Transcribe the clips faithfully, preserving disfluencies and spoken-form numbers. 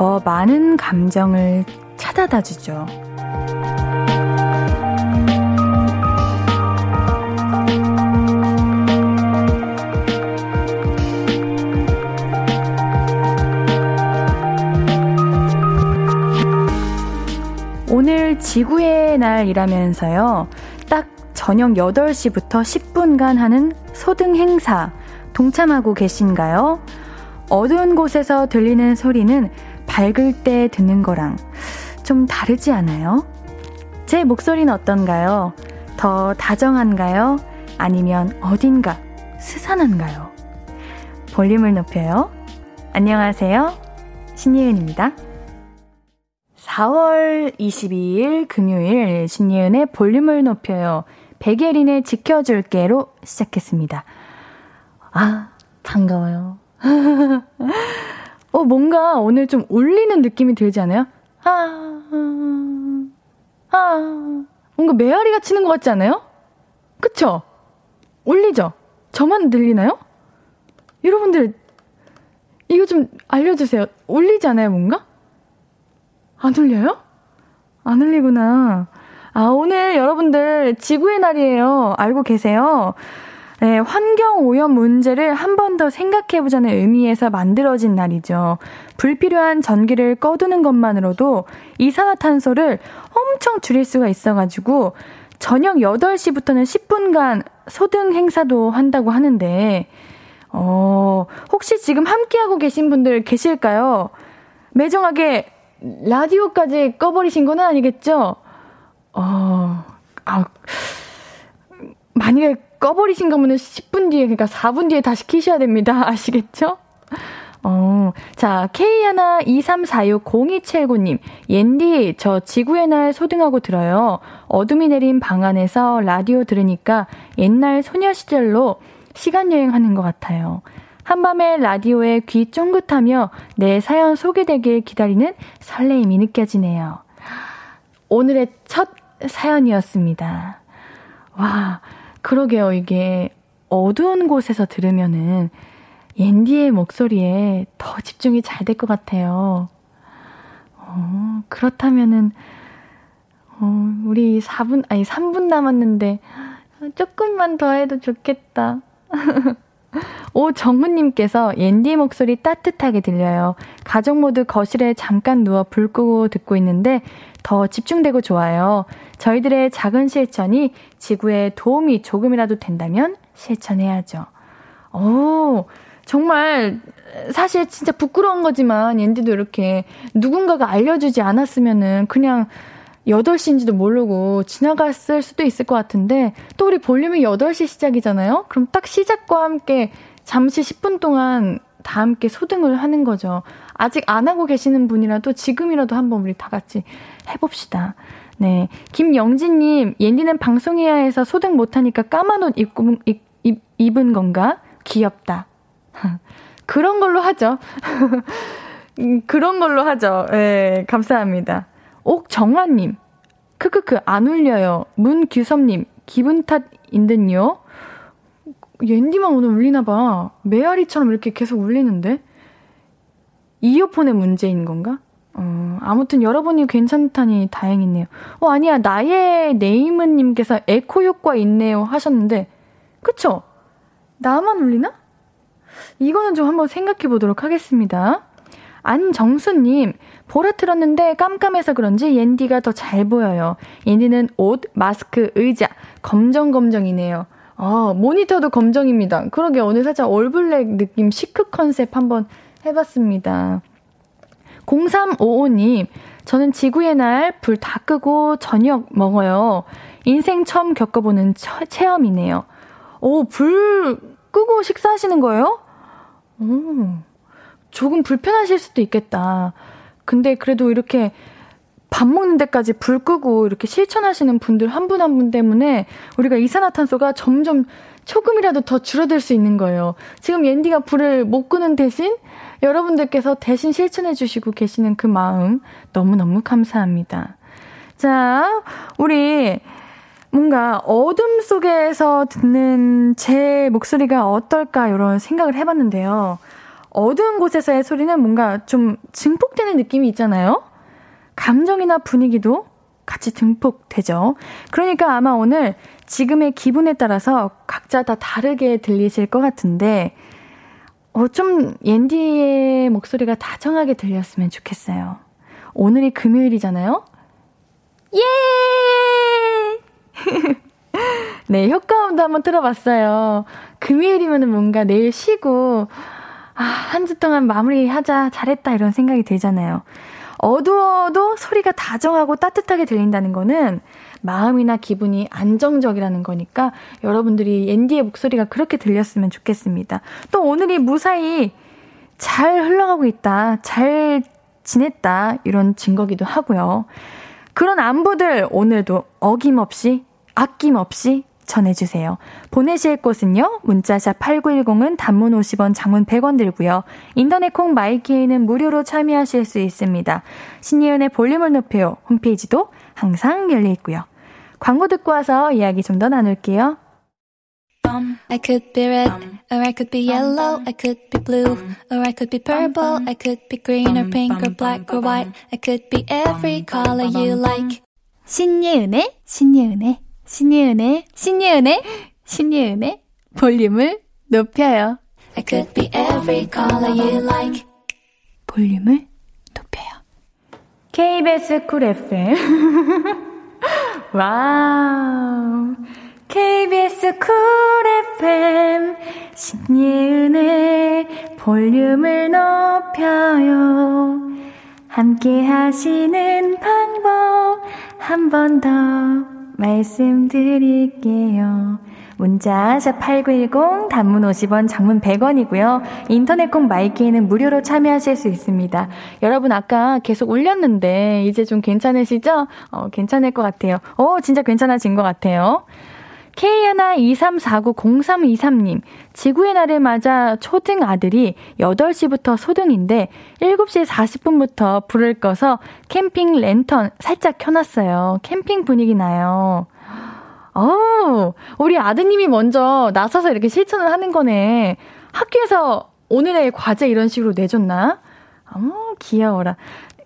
더 많은 감정을 찾아다 주죠. 오늘 지구의 날 일하면서요, 딱 저녁 여덟 시부터 십 분간 하는 소등 행사 동참하고 계신가요? 어두운 곳에서 들리는 소리는 밝을 때 듣는 거랑 좀 다르지 않아요? 제 목소리는 어떤가요? 더 다정한가요? 아니면 어딘가 스산한가요? 볼륨을 높여요. 안녕하세요, 신예은입니다. 사월 이십이일 금요일, 신예은의 볼륨을 높여요. 백예린의 지켜줄게로 시작했습니다. 아, 반가워요. 어, 뭔가 오늘 좀 울리는 느낌이 들지 않아요? 아, 아, 뭔가 메아리가 치는 것 같지 않아요? 그쵸? 울리죠? 저만 들리나요? 여러분들, 이거 좀 알려주세요. 울리지 않아요, 뭔가? 안 울려요? 안 울리구나. 아, 오늘 여러분들 지구의 날이에요. 알고 계세요? 네, 환경오염 문제를 한 번 더 생각해보자는 의미에서 만들어진 날이죠. 불필요한 전기를 꺼두는 것만으로도 이산화탄소를 엄청 줄일 수가 있어가지고 저녁 여덟 시부터는 십 분간 소등 행사도 한다고 하는데, 어, 혹시 지금 함께하고 계신 분들 계실까요? 매정하게 라디오까지 꺼버리신 건 아니겠죠? 어, 아, 만약에 꺼버리신 거면 십 분 뒤에, 그러니까 사 분 뒤에 다시 켜셔야 됩니다. 아시겠죠? 어, 자, 케이 일 이삼사육 공이칠구님, 옌디, 저 지구의 날 소등하고 들어요. 어둠이 내린 방 안에서 라디오 들으니까 옛날 소녀 시절로 시간 여행하는 것 같아요. 한밤에 라디오에 귀 쫑긋하며 내 사연 소개되길 기다리는 설레임이 느껴지네요. 오늘의 첫 사연이었습니다. 와, 그러게요. 이게 어두운 곳에서 들으면은 옌디의 목소리에 더 집중이 잘 될 것 같아요. 어, 그렇다면은, 어, 우리 사 분, 아니, 삼 분 남았는데, 조금만 더 해도 좋겠다. 오정훈님께서 옌디 목소리 따뜻하게 들려요. 가족 모두 거실에 잠깐 누워 불 끄고 듣고 있는데 더 집중되고 좋아요. 저희들의 작은 실천이 지구에 도움이 조금이라도 된다면 실천해야죠. 오, 정말 사실 진짜 부끄러운 거지만 옌디도 이렇게 누군가가 알려주지 않았으면은 그냥 여덟 시인지도 모르고 지나갔을 수도 있을 것 같은데, 또 우리 볼륨이 여덟 시 시작이잖아요? 그럼 딱 시작과 함께 잠시 십 분 동안 다 함께 소등을 하는 거죠. 아직 안 하고 계시는 분이라도 지금이라도 한번 우리 다 같이 해봅시다. 네, 김영진님, 옌디는 방송해야 해서 소등 못하니까 까만 옷 입고, 입, 입, 입은 건가? 귀엽다. 그런 걸로 하죠. 그런 걸로 하죠. 네, 감사합니다. 옥정화님, 크크크, 안 울려요. 문규섭님, 기분 탓인든요. 옌디만 오늘 울리나봐. 메아리처럼 이렇게 계속 울리는데? 이어폰의 문제인 건가? 어, 아무튼 여러분이 괜찮다니 다행이네요. 어, 아니야. 나의 네임은님께서 에코 효과 있네요 하셨는데, 그쵸? 나만 울리나? 이거는 좀 한번 생각해 보도록 하겠습니다. 안정수님, 보라 틀었는데 깜깜해서 그런지 옌디가 더 잘 보여요. 옌디는 옷, 마스크, 의자, 검정검정이네요. 아, 모니터도 검정입니다. 그러게, 오늘 살짝 올블랙 느낌 시크 컨셉 한번 해봤습니다. 공삼오오님, 저는 지구의 날 불 다 끄고 저녁 먹어요. 인생 처음 겪어보는 처, 체험이네요. 오, 불 끄고 식사하시는 거예요? 오, 조금 불편하실 수도 있겠다. 근데 그래도 이렇게 밥 먹는 데까지 불 끄고 이렇게 실천하시는 분들 한 분 한 분 때문에 우리가 이산화탄소가 점점 조금이라도 더 줄어들 수 있는 거예요. 지금 옌디가 불을 못 끄는 대신 여러분들께서 대신 실천해 주시고 계시는 그 마음 너무너무 감사합니다. 자, 우리 뭔가 어둠 속에서 듣는 제 목소리가 어떨까 이런 생각을 해봤는데요. 어두운 곳에서의 소리는 뭔가 좀 증폭되는 느낌이 있잖아요. 감정이나 분위기도 같이 증폭되죠. 그러니까 아마 오늘 지금의 기분에 따라서 각자 다 다르게 들리실 것 같은데 어, 좀 옌디의 목소리가 다정하게 들렸으면 좋겠어요. 오늘이 금요일이잖아요. 예! 네, 효과음도 한번 들어봤어요. 금요일이면 뭔가 내일 쉬고 아, 한 주 동안 마무리하자, 잘했다 이런 생각이 들잖아요. 어두워도 소리가 다정하고 따뜻하게 들린다는 거는 마음이나 기분이 안정적이라는 거니까 여러분들이 옌디의 목소리가 그렇게 들렸으면 좋겠습니다. 또 오늘이 무사히 잘 흘러가고 있다, 잘 지냈다 이런 증거기도 하고요. 그런 안부들 오늘도 어김없이 아낌없이 전해주세요. 보내실 곳은요. 문자샵 팔구일공은 단문 오십 원, 장문 백 원 들고요. 인터넷 콩 마이케이는 무료로 참여하실 수 있습니다. 신예은의 볼륨을 높여요. 홈페이지도 항상 열려 있고요. 광고 듣고 와서 이야기 좀 더 나눌게요. I could be red, or I could be yellow, I could be blue, or I could be purple, I could be green or pink or black or white, I could be every color you like. 신예은의 신예은의 신예은의 신예은의 신예은의 볼륨을 높여요. I could be every color you like. 볼륨을 높여요. 케이비에스 쿨 에프엠. 와우. 케이비에스 쿨 에프엠 신예은의 볼륨을 높여요. 함께 하시는 방법 한 번 더 말씀드릴게요. 문자 샵팔구일공 단문 오십 원, 장문 백 원이고요. 인터넷 콩 마이키에는 무료로 참여하실 수 있습니다. 여러분 아까 계속 울렸는데 이제 좀 괜찮으시죠? 어, 괜찮을 것 같아요. 오, 진짜 괜찮아진 것 같아요. 케이 일 이삼사구공삼이삼님 지구의 날을 맞아 초등 아들이 여덟 시부터 소등인데 일곱 시 사십 분부터 불을 꺼서 캠핑 랜턴 살짝 켜놨어요. 캠핑 분위기 나요. 오, 우리 아드님이 먼저 나서서 이렇게 실천을 하는 거네. 학교에서 오늘의 과제 이런 식으로 내줬나? 어, 귀여워라.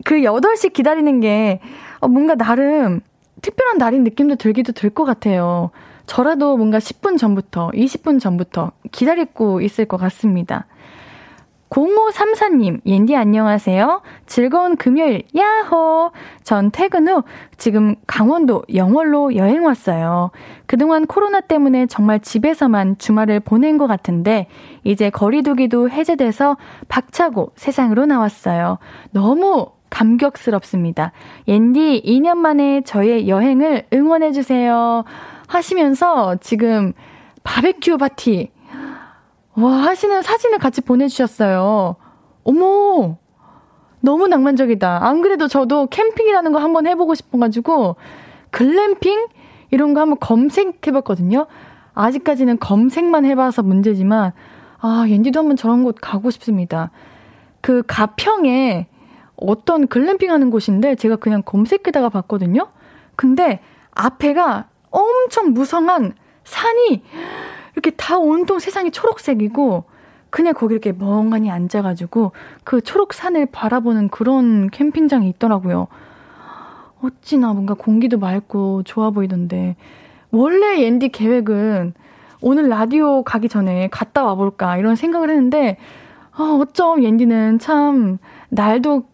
그 여덟 시 기다리는 게 뭔가 나름 특별한 날인 느낌도 들기도 들 것 같아요. 저라도 뭔가 십 분 전부터, 이십 분 전부터 기다리고 있을 것 같습니다. 공오삼사님, 옌디 안녕하세요. 즐거운 금요일, 야호! 전 퇴근 후 지금 강원도 영월로 여행 왔어요. 그동안 코로나 때문에 정말 집에서만 주말을 보낸 것 같은데 이제 거리 두기도 해제돼서 박차고 세상으로 나왔어요. 너무 감격스럽습니다. 옌디 이 년 만에 저의 여행을 응원해주세요. 하시면서 지금 바베큐 파티 와 하시는 사진을 같이 보내주셨어요. 어머 너무 낭만적이다. 안 그래도 저도 캠핑이라는 거 한번 해보고 싶어가지고 글램핑 이런 거 한번 검색해봤거든요. 아직까지는 검색만 해봐서 문제지만 아 옌디도 한번 저런 곳 가고 싶습니다. 그 가평에 어떤 글램핑 하는 곳인데 제가 그냥 검색에다가 봤거든요. 근데 앞에가 엄청 무성한 산이 이렇게 다 온통 세상이 초록색이고 그냥 거기 이렇게 멍하니 앉아가지고 그 초록산을 바라보는 그런 캠핑장이 있더라고요. 어찌나 뭔가 공기도 맑고 좋아 보이던데 원래 옌디 계획은 오늘 라디오 가기 전에 갔다 와볼까 이런 생각을 했는데 어, 어쩜 옌디는 참 날도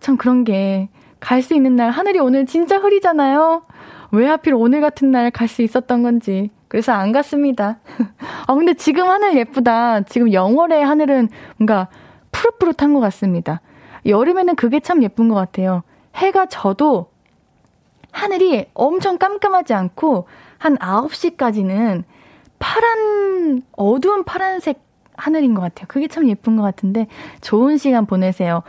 참 그런 게 갈 수 있는 날 하늘이 오늘 진짜 흐리잖아요. 왜 하필 오늘 같은 날 갈 수 있었던 건지 그래서 안 갔습니다. 아 근데 지금 하늘 예쁘다. 지금 영월의 하늘은 뭔가 푸릇푸릇한 것 같습니다. 여름에는 그게 참 예쁜 것 같아요. 해가 져도 하늘이 엄청 깜깜하지 않고 한 아홉 시까지는 파란 어두운 파란색 하늘인 것 같아요. 그게 참 예쁜 것 같은데 좋은 시간 보내세요.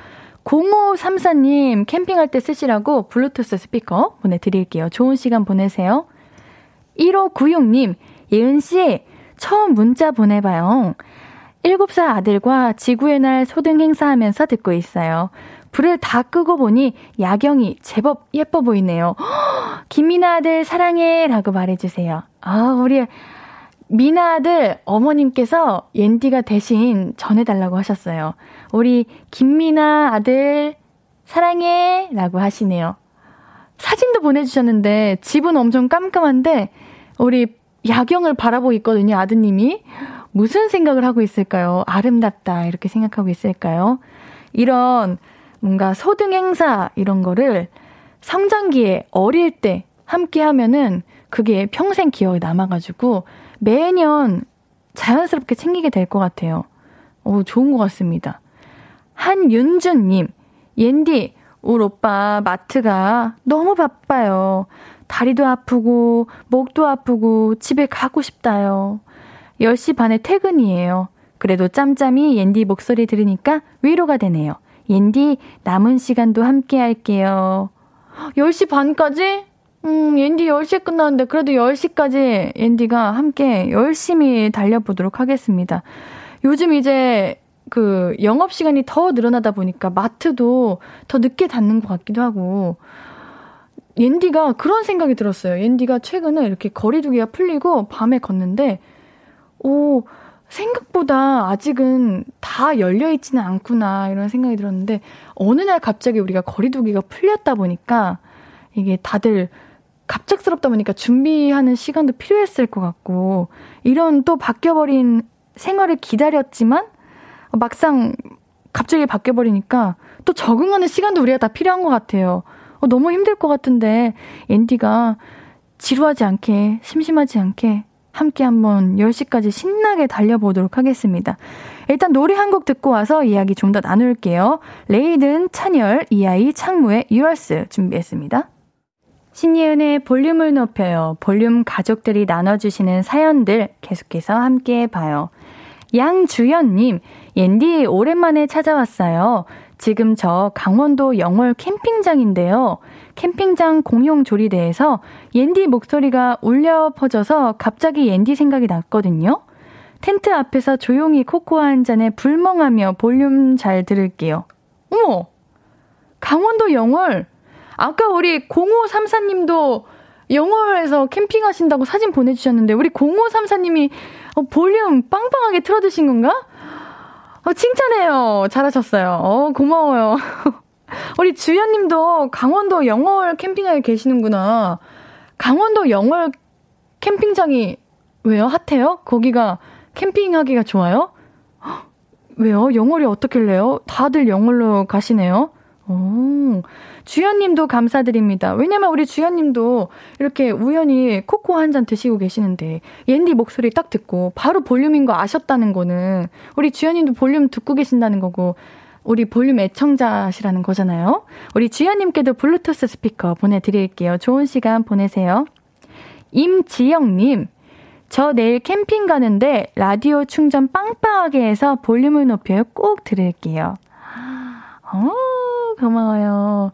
공오삼사님 캠핑할 때 쓰시라고 블루투스 스피커 보내드릴게요. 좋은 시간 보내세요. 일오구육님 예은씨 처음 문자 보내봐요. 일곱 살 아들과 지구의 날 소등 행사하면서 듣고 있어요. 불을 다 끄고 보니 야경이 제법 예뻐 보이네요. 허, 김민아 아들 사랑해 라고 말해주세요. 아 우리 미나 아들 어머님께서 옌디가 대신 전해달라고 하셨어요. 우리 김미나 아들 사랑해 라고 하시네요. 사진도 보내주셨는데 집은 엄청 깜깜한데 우리 야경을 바라보고 있거든요. 아드님이 무슨 생각을 하고 있을까요? 아름답다 이렇게 생각하고 있을까요? 이런 뭔가 소등 행사 이런 거를 성장기에 어릴 때 함께 하면은 그게 평생 기억에 남아가지고 매년 자연스럽게 챙기게 될 것 같아요. 오, 좋은 것 같습니다. 한윤주님, 옌디, 우리 오빠 마트가 너무 바빠요. 다리도 아프고 목도 아프고 집에 가고 싶다요. 열 시 반에 퇴근이에요. 그래도 짬짬이 옌디 목소리 들으니까 위로가 되네요. 옌디 남은 시간도 함께 할게요. 열 시 반까지? 음, 옌디 열 시에 끝나는데 그래도 열 시까지 옌디가 함께 열심히 달려보도록 하겠습니다. 요즘 이제 그 영업시간이 더 늘어나다 보니까 마트도 더 늦게 닫는 것 같기도 하고 옌디가 그런 생각이 들었어요. 옌디가 최근에 이렇게 거리 두기가 풀리고 밤에 걷는데 오, 생각보다 아직은 다 열려있지는 않구나 이런 생각이 들었는데 어느 날 갑자기 우리가 거리 두기가 풀렸다 보니까 이게 다들 갑작스럽다 보니까 준비하는 시간도 필요했을 것 같고 이런 또 바뀌어버린 생활을 기다렸지만 막상 갑자기 바뀌어버리니까 또 적응하는 시간도 우리가 다 필요한 것 같아요. 어, 너무 힘들 것 같은데 앤디가 지루하지 않게 심심하지 않게 함께 한번 열 시까지 신나게 달려보도록 하겠습니다. 일단 노래 한 곡 듣고 와서 이야기 좀 더 나눌게요. 레이든, 찬열, 이하이, 창무의 유얼스 준비했습니다. 신예은의 볼륨을 높여요. 볼륨 가족들이 나눠주시는 사연들 계속해서 함께해봐요. 양주연님, 옌디 오랜만에 찾아왔어요. 지금 저 강원도 영월 캠핑장인데요. 캠핑장 공용 조리대에서 옌디 목소리가 울려 퍼져서 갑자기 옌디 생각이 났거든요. 텐트 앞에서 조용히 코코아 한 잔에 불멍하며 볼륨 잘 들을게요. 어머! 강원도 영월! 아까 우리 공오삼사님도 영월에서 캠핑하신다고 사진 보내주셨는데 우리 공오삼사님이 볼륨 빵빵하게 틀어주신 건가? 어, 칭찬해요. 잘하셨어요. 어, 고마워요. 우리 주연님도 강원도 영월 캠핑장에 계시는구나. 강원도 영월 캠핑장이 왜요? 핫해요? 거기가 캠핑하기가 좋아요? 헉, 왜요? 영월이 어떻길래요? 다들 영월로 가시네요. 오, 주연님도 감사드립니다. 왜냐면 우리 주연님도 이렇게 우연히 코코아 한 잔 드시고 계시는데 옌디 목소리 딱 듣고 바로 볼륨인 거 아셨다는 거는 우리 주연님도 볼륨 듣고 계신다는 거고 우리 볼륨 애청자시라는 거잖아요. 우리 주연님께도 블루투스 스피커 보내드릴게요. 좋은 시간 보내세요. 임지영님, 저 내일 캠핑 가는데 라디오 충전 빵빵하게 해서 볼륨을 높여요. 꼭 들을게요. 어, 고마워요.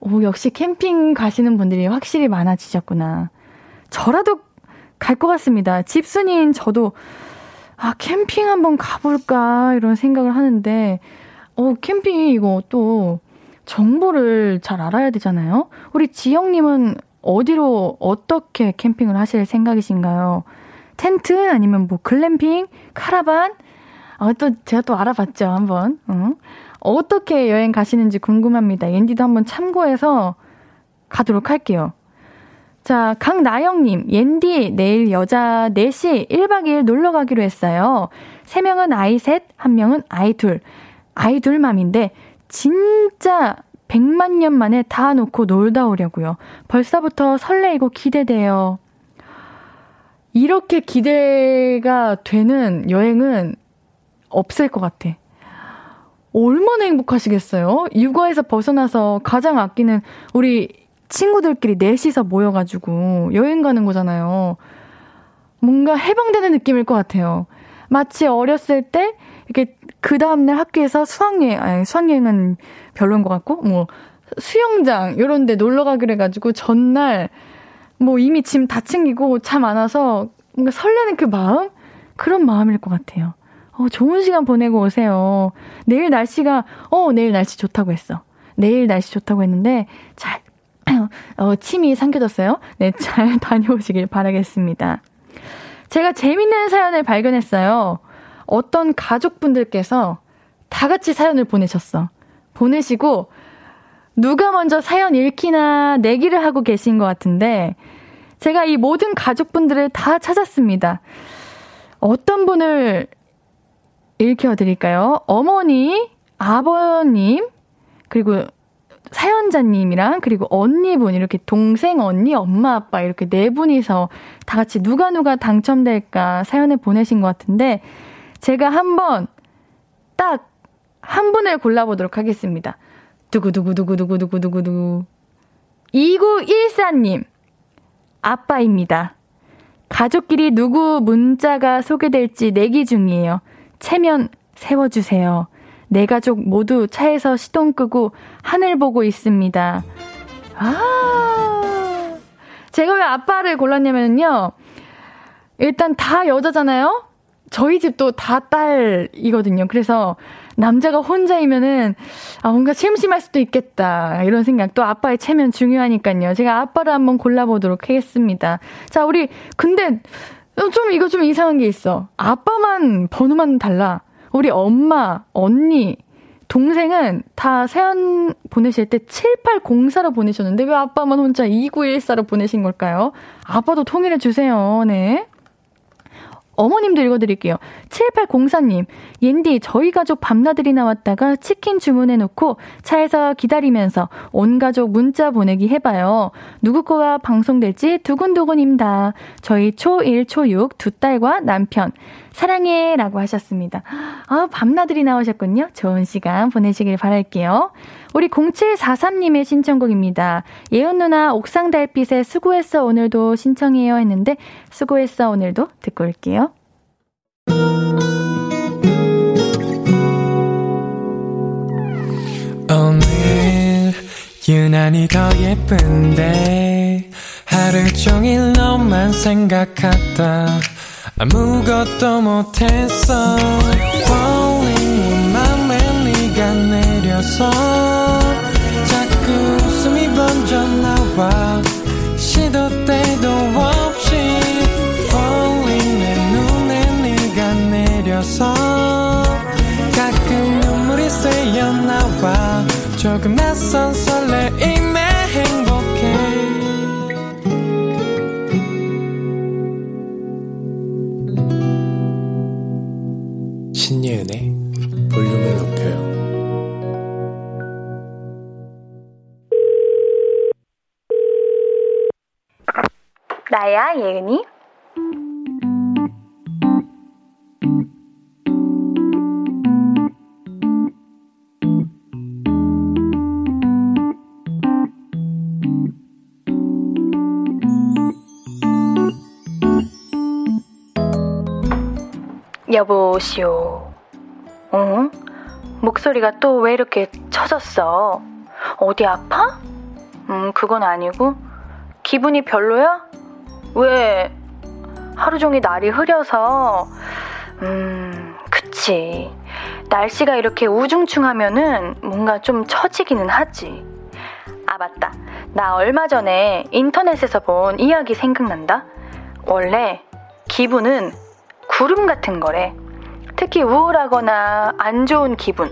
오, 역시 캠핑 가시는 분들이 확실히 많아지셨구나. 저라도 갈 것 같습니다. 집순이인 저도 아, 캠핑 한번 가볼까 이런 생각을 하는데 어, 캠핑이 이거 또 정보를 잘 알아야 되잖아요. 우리 지영님은 어디로 어떻게 캠핑을 하실 생각이신가요? 텐트 아니면 뭐 글램핑? 카라반? 아, 또 제가 또 알아봤죠 한번. 응? 어떻게 여행 가시는지 궁금합니다. 옌디도 한번 참고해서 가도록 할게요. 자, 강나영님, 옌디 내일 여자 넷이 일 박 이 일 놀러 가기로 했어요. 세 명은 아이 셋, 한 명은 아이 둘. 아이 둘맘인데 진짜 백만 년 만에 다 놓고 놀다 오려고요. 벌써부터 설레이고 기대돼요. 이렇게 기대가 되는 여행은 없을 것 같아. 얼마나 행복하시겠어요? 육아에서 벗어나서 가장 아끼는 우리 친구들끼리 넷이서 모여가지고 여행 가는 거잖아요. 뭔가 해방되는 느낌일 것 같아요. 마치 어렸을 때 이렇게 그 다음날 학교에서 수학여행, 아니 수학여행은 별로인 것 같고 뭐 수영장 이런 데 놀러 가기로 해가지고 전날 뭐 이미 짐 다 챙기고 잠 안 와서 뭔가 설레는 그 마음? 그런 마음일 것 같아요. 어, 좋은 시간 보내고 오세요. 내일 날씨가, 어, 내일 날씨 좋다고 했어. 내일 날씨 좋다고 했는데, 잘, 어, 침이 삼켜졌어요. 네, 잘 다녀오시길 바라겠습니다. 제가 재밌는 사연을 발견했어요. 어떤 가족분들께서 다 같이 사연을 보내셨어. 보내시고 누가 먼저 사연 읽기나 내기를 하고 계신 것 같은데 제가 이 모든 가족분들을 다 찾았습니다. 어떤 분을 읽혀드릴까요? 어머니, 아버님, 그리고 사연자님이랑 그리고 언니분, 이렇게 동생, 언니, 엄마, 아빠 이렇게 네 분이서 다 같이 누가 누가 당첨될까 사연을 보내신 것 같은데 제가 한번 딱 한 분을 골라보도록 하겠습니다. 두구두구두구두구두구두구 이구일사님 아빠입니다. 가족끼리 누구 문자가 소개될지 내기 중이에요. 체면 세워주세요. 내 가족 모두 차에서 시동 끄고 하늘 보고 있습니다. 아, 제가 왜 아빠를 골랐냐면요, 일단 다 여자잖아요. 저희 집도 다 딸이거든요. 그래서 남자가 혼자이면은 아 뭔가 심심할 수도 있겠다 이런 생각, 또 아빠의 체면 중요하니까요. 제가 아빠를 한번 골라보도록 하겠습니다. 자, 우리 근데 좀 이거 좀 이상한 게 있어. 아빠만 번호만 달라. 우리 엄마, 언니, 동생은 다 사연 보내실 때 칠팔공사로 보내셨는데 왜 아빠만 혼자 이구일사로 보내신 걸까요? 아빠도 통일해 주세요. 네. 어머님도 읽어드릴게요. 칠팔공사님, 옌디, 저희 가족 밤나들이 나왔다가 치킨 주문해놓고 차에서 기다리면서 온 가족 문자 보내기 해봐요. 누구 거와 방송될지 두근두근입니다. 저희 초일, 초육 두 딸과 남편 사랑해 라고 하셨습니다. 아, 밤나들이 나오셨군요. 좋은 시간 보내시길 바랄게요. 우리 공칠사삼님의 신청곡입니다. 예은 누나 옥상 달빛에 수고했어 오늘도 신청해요 했는데 수고했어 오늘도 듣고 올게요. 오늘 유난히 더 예쁜데 하루 종일 너만 생각하다 아무것도 못했어. Falling 내 맘에 네가 내려서 자꾸 웃음이 번져나와 시도 때도 없이 Falling 내 눈에 네가 내려서 가끔 눈물이 새어나와 조금 낯선 설레임에 행복해. 신예은의 볼륨을 높여요. 나야 예은이. 여보시오. 응? 목소리가 또 왜 이렇게 처졌어? 어디 아파? 음, 그건 아니고. 기분이 별로야? 왜? 하루 종일 날이 흐려서. 음, 그치. 날씨가 이렇게 우중충하면은 뭔가 좀 처지기는 하지. 아, 맞다. 나 얼마 전에 인터넷에서 본 이야기 생각난다. 원래 기분은 구름 같은 거래. 특히 우울하거나 안 좋은 기분,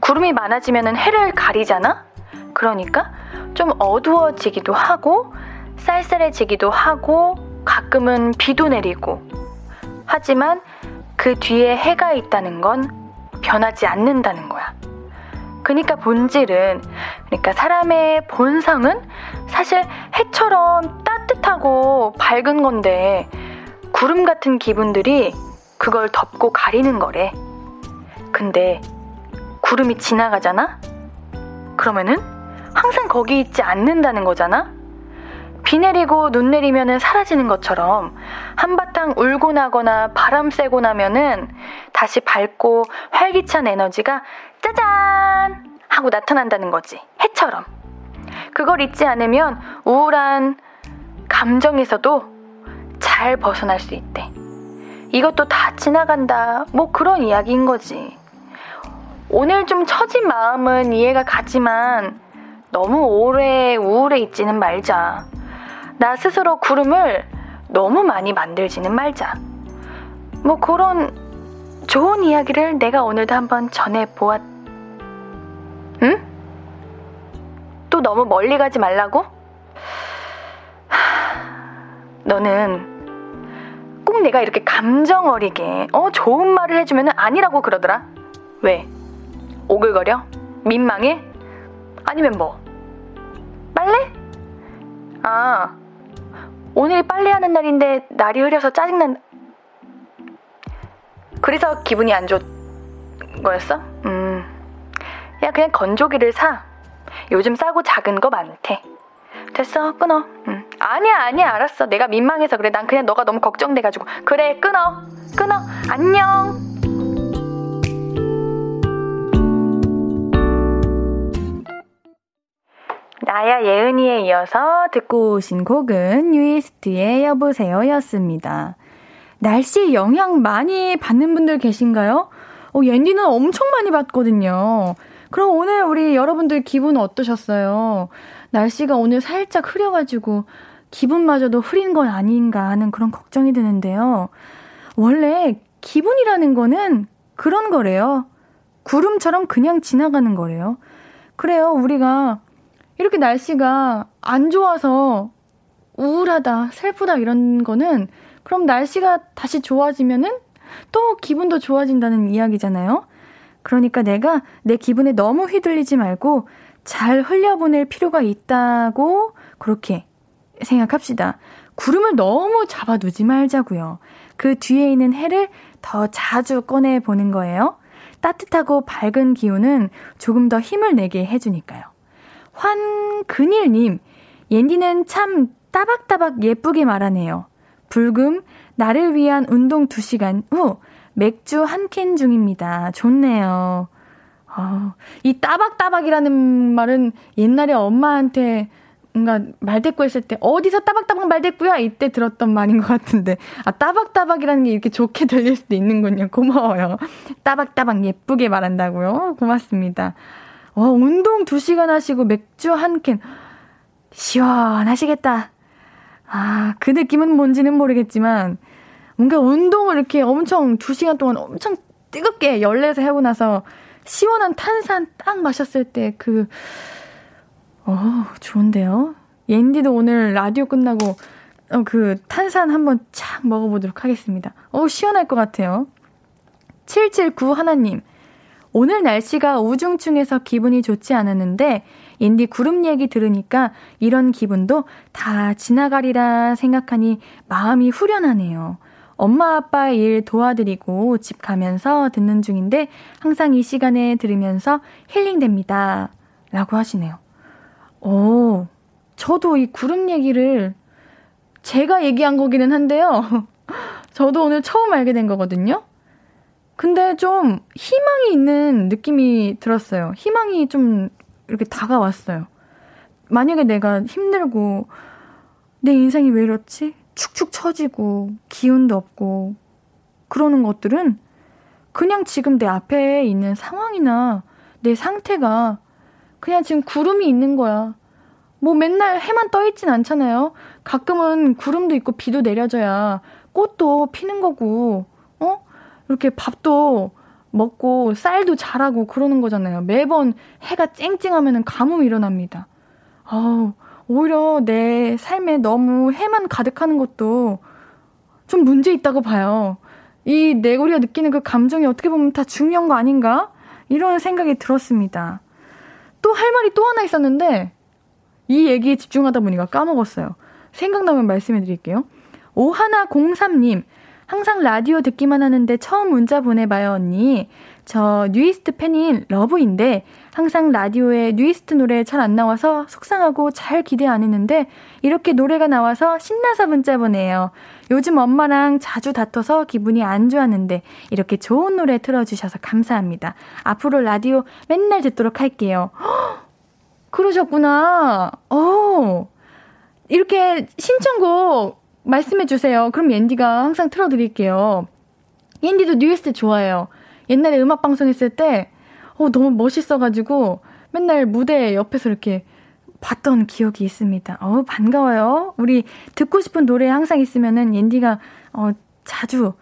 구름이 많아지면 해를 가리잖아? 그러니까 좀 어두워지기도 하고 쌀쌀해지기도 하고 가끔은 비도 내리고. 하지만 그 뒤에 해가 있다는 건 변하지 않는다는 거야. 그러니까 본질은, 그러니까 사람의 본성은 사실 해처럼 따뜻하고 밝은 건데 구름 같은 기분들이 그걸 덮고 가리는 거래. 근데 구름이 지나가잖아? 그러면은 항상 거기 있지 않는다는 거잖아? 비 내리고 눈 내리면은 사라지는 것처럼 한바탕 울고 나거나 바람 쐬고 나면은 다시 밝고 활기찬 에너지가 짜잔! 하고 나타난다는 거지. 해처럼. 그걸 잊지 않으면 우울한 감정에서도 잘 벗어날 수 있대. 이것도 다 지나간다 뭐 그런 이야기인 거지. 오늘 좀 처진 마음은 이해가 가지만 너무 오래 우울해 있지는 말자. 나 스스로 구름을 너무 많이 만들지는 말자. 뭐 그런 좋은 이야기를 내가 오늘도 한번 전해보았... 응? 또 너무 멀리 가지 말라고? 하... 너는 꼭 내가 이렇게 감정 어리게 어 좋은 말을 해주면 아니라고 그러더라. 왜? 오글거려? 민망해? 아니면 뭐? 빨래? 아, 오늘 빨래하는 날인데 날이 흐려서 짜증난... 그래서 기분이 안 좋은 거였어? 음... 야, 그냥 건조기를 사. 요즘 싸고 작은 거 많대. 됐어, 끊어. 음. 아니야, 아니야, 알았어. 내가 민망해서 그래. 난 그냥 너가 너무 걱정돼가지고. 그래, 끊어. 끊어. 안녕. 나야 예은이에 이어서 듣고 오신 곡은 뉴이스트의 여보세요였습니다. 날씨 영향 많이 받는 분들 계신가요? 어, 옌디는 엄청 많이 받거든요. 그럼 오늘 우리 여러분들 기분 어떠셨어요? 날씨가 오늘 살짝 흐려가지고 기분마저도 흐린 건 아닌가 하는 그런 걱정이 드는데요. 원래 기분이라는 거는 그런 거래요. 구름처럼 그냥 지나가는 거래요. 그래요, 우리가 이렇게 날씨가 안 좋아서 우울하다, 슬프다 이런 거는 그럼 날씨가 다시 좋아지면은 또 기분도 좋아진다는 이야기잖아요. 그러니까 내가 내 기분에 너무 휘둘리지 말고 잘 흘려보낼 필요가 있다고 그렇게 생각합시다. 구름을 너무 잡아두지 말자고요. 그 뒤에 있는 해를 더 자주 꺼내보는 거예요. 따뜻하고 밝은 기온은 조금 더 힘을 내게 해주니까요. 환근일님, 옌디는 참 따박따박 예쁘게 말하네요. 불금, 나를 위한 운동 두 시간 후 맥주 한 캔 중입니다. 좋네요. 어, 이 따박따박이라는 말은 옛날에 엄마한테 뭔가 말대꾸 했을 때 어디서 따박따박 말대꾸야? 이때 들었던 말인 것 같은데 아 따박따박이라는 게 이렇게 좋게 들릴 수도 있는군요. 고마워요. 따박따박 예쁘게 말한다고요? 고맙습니다. 와, 운동 두 시간 하시고 맥주 한 캔 시원하시겠다. 아, 그 느낌은 뭔지는 모르겠지만 뭔가 운동을 이렇게 엄청 두 시간 동안 엄청 뜨겁게 열내서 하고 나서 시원한 탄산 딱 마셨을 때 그 어, 좋은데요. 옌디도 오늘 라디오 끝나고 어, 그 탄산 한번 착 먹어보도록 하겠습니다. 어, 시원할 것 같아요. 칠칠구 하나님, 오늘 날씨가 우중충해서 기분이 좋지 않았는데 옌디 구름 얘기 들으니까 이런 기분도 다 지나가리라 생각하니 마음이 후련하네요. 엄마 아빠 일 도와드리고 집 가면서 듣는 중인데 항상 이 시간에 들으면서 힐링됩니다. 라고 하시네요. 오, 저도 이 구름 얘기를 제가 얘기한 거기는 한데요. 저도 오늘 처음 알게 된 거거든요. 근데 좀 희망이 있는 느낌이 들었어요. 희망이 좀 이렇게 다가왔어요. 만약에 내가 힘들고 내 인생이 왜 이렇지? 축축 처지고 기운도 없고 그러는 것들은 그냥 지금 내 앞에 있는 상황이나 내 상태가 그냥 지금 구름이 있는 거야. 뭐 맨날 해만 떠있진 않잖아요. 가끔은 구름도 있고 비도 내려져야 꽃도 피는 거고 어? 이렇게 밥도 먹고 쌀도 자라고 그러는 거잖아요. 매번 해가 쨍쨍하면 가뭄이 일어납니다. 아우, 오히려 내 삶에 너무 해만 가득하는 것도 좀 문제 있다고 봐요. 이 내 우리가 느끼는 그 감정이 어떻게 보면 다 중요한 거 아닌가? 이런 생각이 들었습니다. 또 할 말이 또 하나 있었는데 이 얘기에 집중하다 보니까 까먹었어요. 생각나면 말씀해 드릴게요. 오하나공삼님, 항상 라디오 듣기만 하는데 처음 문자 보내봐요, 언니. 저 뉴이스트 팬인 러브인데 항상 라디오에 뉴이스트 노래 잘 안 나와서 속상하고 잘 기대 안 했는데 이렇게 노래가 나와서 신나서 문자 보내요. 요즘 엄마랑 자주 다퉈서 기분이 안 좋았는데 이렇게 좋은 노래 틀어주셔서 감사합니다. 앞으로 라디오 맨날 듣도록 할게요. 허! 그러셨구나. 오, 이렇게 신청곡 말씀해주세요. 그럼 옌디가 항상 틀어드릴게요. 옌디도 뉴이스트 좋아해요. 옛날에 음악방송 했을 때 어, 너무 멋있어가지고 맨날 무대 옆에서 이렇게 봤던 기억이 있습니다. 어, 반가워요. 우리 듣고 싶은 노래 항상 있으면은 옌디가 어, 자주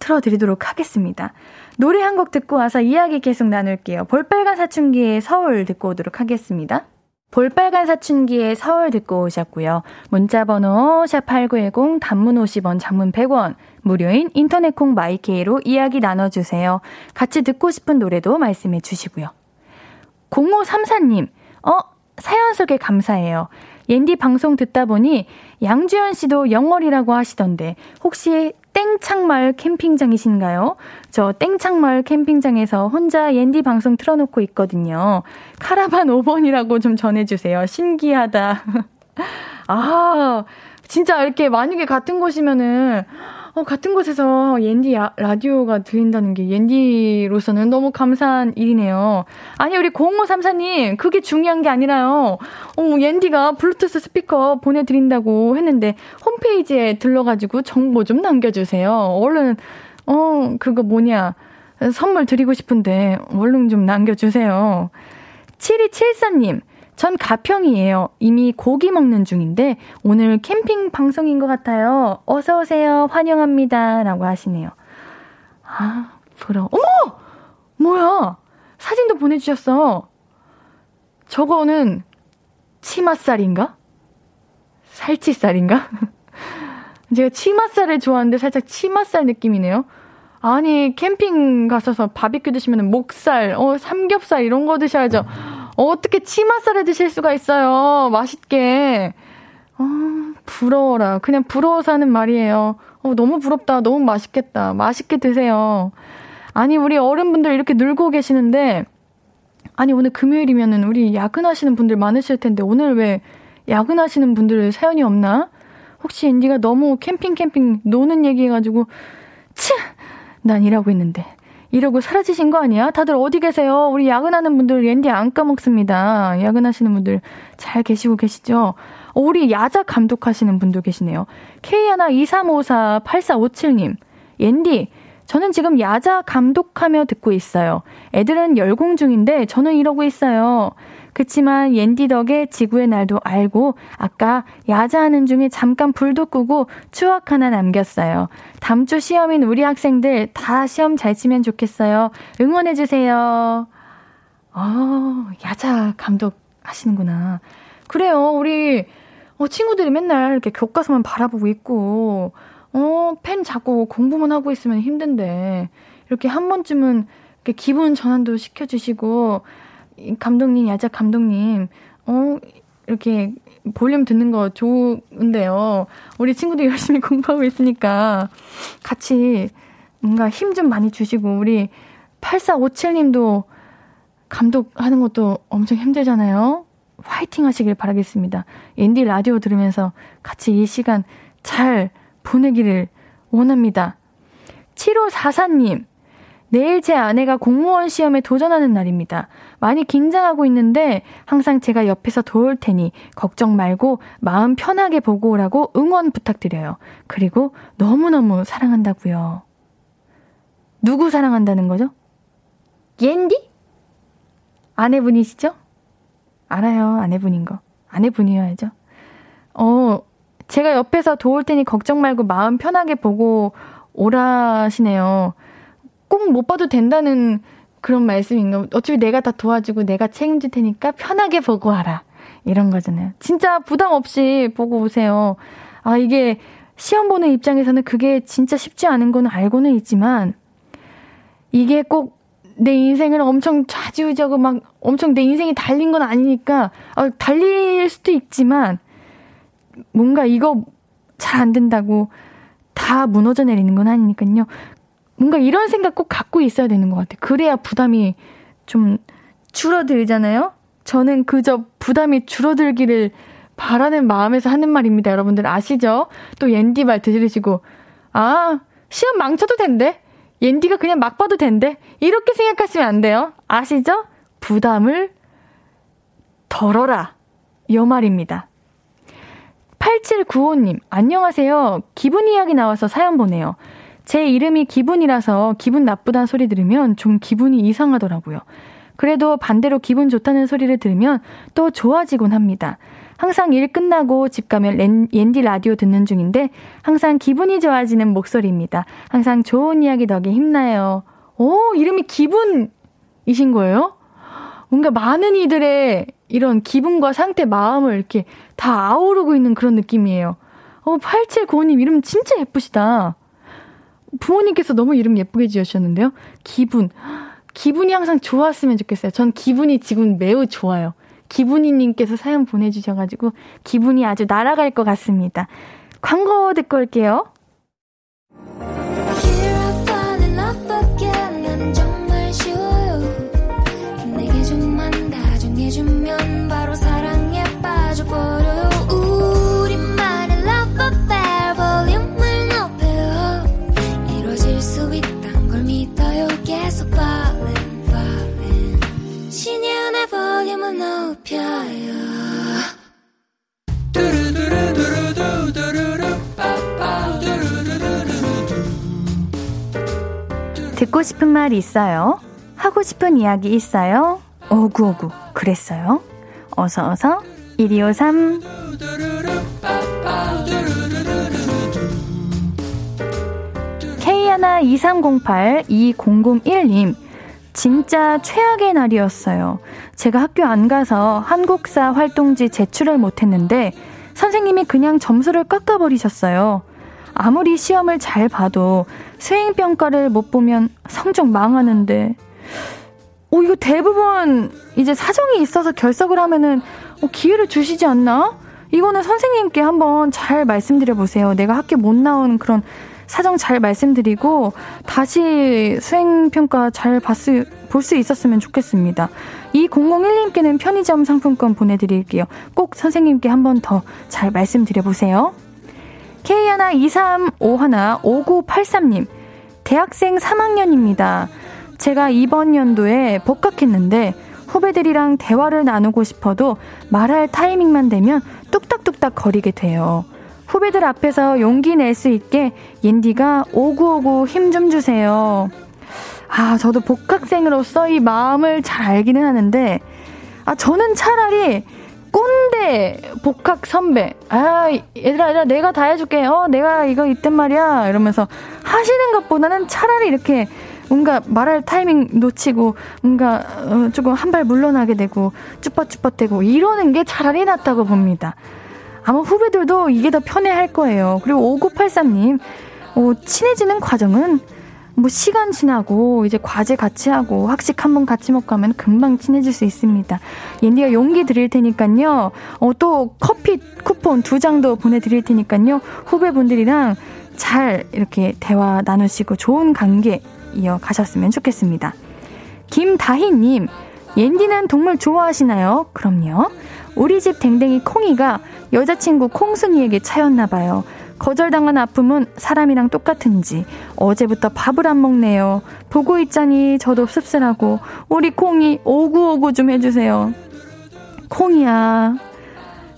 틀어드리도록 하겠습니다. 노래 한 곡 듣고 와서 이야기 계속 나눌게요. 볼빨간 사춘기의 서울 듣고 오도록 하겠습니다. 볼빨간 사춘기의 서울 듣고 오셨고요. 문자번호 샵팔구일공, 단문 오십 원, 장문 백 원, 무료인 인터넷콩 마이케이로 이야기 나눠주세요. 같이 듣고 싶은 노래도 말씀해 주시고요. 공오삼사님, 어? 사연 소개 감사해요. 옌디 방송 듣다 보니 양주현 씨도 영월이라고 하시던데 혹시 땡창마을 캠핑장이신가요? 저 땡창마을 캠핑장에서 혼자 옌디 방송 틀어놓고 있거든요. 카라반 오 번이라고 좀 전해주세요. 신기하다. 아, 진짜 이렇게 만약에 같은 곳이면은 어, 같은 곳에서 옌디 라디오가 들린다는 게 옌디로서는 너무 감사한 일이네요. 아니, 우리 공오삼사님, 그게 중요한 게 아니라요. 어, 옌디가 블루투스 스피커 보내드린다고 했는데, 홈페이지에 들러가지고 정보 좀 남겨주세요. 얼른, 어, 그거 뭐냐. 선물 드리고 싶은데, 얼른 좀 남겨주세요. 칠이칠사님. 전 가평이에요. 이미 고기 먹는 중인데 오늘 캠핑 방송인 것 같아요. 어서 오세요. 환영합니다. 라고 하시네요. 아, 부러워. 어머! 뭐야? 사진도 보내주셨어. 저거는 치맛살인가? 살치살인가? 제가 치맛살을 좋아하는데 살짝 치맛살 느낌이네요. 아니, 캠핑 가셔서 바비큐 드시면 목살, 어, 삼겹살 이런 거 드셔야죠. 어떻게 치맛살에 드실 수가 있어요. 맛있게. 어, 부러워라. 그냥 부러워서 하는 말이에요. 어, 너무 부럽다. 너무 맛있겠다. 맛있게 드세요. 아니, 우리 어른분들 이렇게 놀고 계시는데, 아니, 오늘 금요일이면은 우리 야근하시는 분들 많으실 텐데, 오늘 왜 야근하시는 분들 사연이 없나? 혹시 앤디가 너무 캠핑 캠핑 노는 얘기 해가지고, 치! 난 일하고 있는데. 이러고 사라지신 거 아니야? 다들 어디 계세요? 우리 야근하는 분들 옌디 안 까먹습니다. 야근하시는 분들 잘 계시고 계시죠? 우리 야작 감독하시는 분도 계시네요. 케이 일 이삼오사 팔사오칠님 옌디, 저는 지금 야작 감독하며 듣고 있어요. 애들은 열공 중인데 저는 이러고 있어요. 그치만 옌디 덕에 지구의 날도 알고 아까 야자하는 중에 잠깐 불도 끄고 추억 하나 남겼어요. 다음 주 시험인 우리 학생들 다 시험 잘 치면 좋겠어요. 응원해주세요. 아, 야자 감독 하시는구나. 그래요. 우리 어, 친구들이 맨날 이렇게 교과서만 바라보고 있고 어, 펜 잡고 공부만 하고 있으면 힘든데 이렇게 한 번쯤은 이렇게 기분 전환도 시켜주시고 감독님, 야자 감독님, 어, 이렇게 볼륨 듣는 거 좋은데요. 우리 친구들 열심히 공부하고 있으니까 같이 뭔가 힘 좀 많이 주시고, 우리 팔사오칠님도 감독하는 것도 엄청 힘들잖아요. 화이팅 하시길 바라겠습니다. 앤디 라디오 들으면서 같이 이 시간 잘 보내기를 원합니다. 칠오사사님. 내일 제 아내가 공무원 시험에 도전하는 날입니다. 많이 긴장하고 있는데 항상 제가 옆에서 도울 테니 걱정 말고 마음 편하게 보고 오라고 응원 부탁드려요. 그리고 너무너무 사랑한다고요. 누구 사랑한다는 거죠? 옌디? 아내분이시죠? 알아요. 아내분인 거. 아내분이어야죠. 어, 제가 옆에서 도울 테니 걱정 말고 마음 편하게 보고 오라시네요. 꼭 못 봐도 된다는 그런 말씀인가? 어차피 내가 다 도와주고 내가 책임질 테니까 편하게 보고 와라. 이런 거잖아요. 진짜 부담 없이 보고 오세요. 아, 이게 시험 보는 입장에서는 그게 진짜 쉽지 않은 건 알고는 있지만 이게 꼭 내 인생을 엄청 좌지우지하고 막 엄청 내 인생이 달린 건 아니니까 아, 달릴 수도 있지만 뭔가 이거 잘 안 된다고 다 무너져 내리는 건 아니니까요. 뭔가 이런 생각 꼭 갖고 있어야 되는 것 같아요. 그래야 부담이 좀 줄어들잖아요. 저는 그저 부담이 줄어들기를 바라는 마음에서 하는 말입니다. 여러분들 아시죠? 또 옌디 말 들으시고 아, 시험 망쳐도 된대. 옌디가 그냥 막 봐도 된대. 이렇게 생각하시면 안 돼요. 아시죠? 부담을 덜어라. 요 말입니다. 팔칠구오님 안녕하세요. 기분 이야기 나와서 사연 보내요. 제 이름이 기분이라서 기분 나쁘다는 소리 들으면 좀 기분이 이상하더라고요. 그래도 반대로 기분 좋다는 소리를 들으면 또 좋아지곤 합니다. 항상 일 끝나고 집 가면 렌, 옌디 라디오 듣는 중인데 항상 기분이 좋아지는 목소리입니다. 항상 좋은 이야기 덕에 힘나요. 오, 이름이 기분이신 거예요? 뭔가 많은 이들의 이런 기분과 상태, 마음을 이렇게 다 아우르고 있는 그런 느낌이에요. 어, 팔칠구오님 이름 진짜 예쁘시다. 부모님께서 너무 이름 예쁘게 지으셨는데요. 기분. 기분이 항상 좋았으면 좋겠어요. 전 기분이 지금 매우 좋아요. 기분이님께서 사연 보내주셔가지고 기분이 아주 날아갈 것 같습니다. 광고 듣고 올게요. 듣고 싶은 말 있어요? 하고 싶은 이야기 있어요? 어구어구 그랬어요? 어서어서 일이오삼. 케이 일 이삼공팔 이공공일님 진짜 최악의 날이었어요. 제가 학교 안 가서 한국사 활동지 제출을 못했는데 선생님이 그냥 점수를 깎아버리셨어요. 아무리 시험을 잘 봐도 수행평가를 못 보면 성적 망하는데, 오, 이거 대부분 이제 사정이 있어서 결석을 하면은 어, 기회를 주시지 않나? 이거는 선생님께 한번 잘 말씀드려보세요. 내가 학교 못 나온 그런 사정 잘 말씀드리고 다시 수행평가 잘 볼 수 있었으면 좋겠습니다. 이 공공일님께는 편의점 상품권 보내드릴게요. 꼭 선생님께 한 번 더 잘 말씀드려보세요. 케이 일 이삼오일 오구팔삼님 대학생 삼 학년입니다. 제가 이번 연도에 복학했는데 후배들이랑 대화를 나누고 싶어도 말할 타이밍만 되면 뚝딱뚝딱 거리게 돼요. 후배들 앞에서 용기 낼 수 있게 옌디가 오구오구 힘 좀 주세요. 아, 저도 복학생으로서 이 마음을 잘 알기는 하는데, 아, 저는 차라리 꼰대 복학 선배, 아, 얘들아, 얘들아, 내가 다 해줄게. 어, 내가 이거 있단 말이야. 이러면서 하시는 것보다는 차라리 이렇게 뭔가 말할 타이밍 놓치고 뭔가 어, 조금 한 발 물러나게 되고 쭈뼛쭈뼛대고 이러는 게 차라리 낫다고 봅니다. 아마 후배들도 이게 더 편해할 거예요. 그리고 오구팔삼님, 어, 친해지는 과정은 뭐 시간 지나고 이제 과제 같이 하고 학식 한번 같이 먹고 하면 금방 친해질 수 있습니다. 옌디가 용기 드릴 테니까요. 어, 또 커피 쿠폰 두 장도 보내드릴 테니까요. 후배분들이랑 잘 이렇게 대화 나누시고 좋은 관계 이어가셨으면 좋겠습니다. 김다희님, 옌디는 동물 좋아하시나요? 그럼요. 우리 집 댕댕이 콩이가 여자친구 콩순이에게 차였나봐요. 거절당한 아픔은 사람이랑 똑같은지 어제부터 밥을 안 먹네요. 보고 있자니 저도 씁쓸하고 우리 콩이 오구오구 좀 해주세요. 콩이야,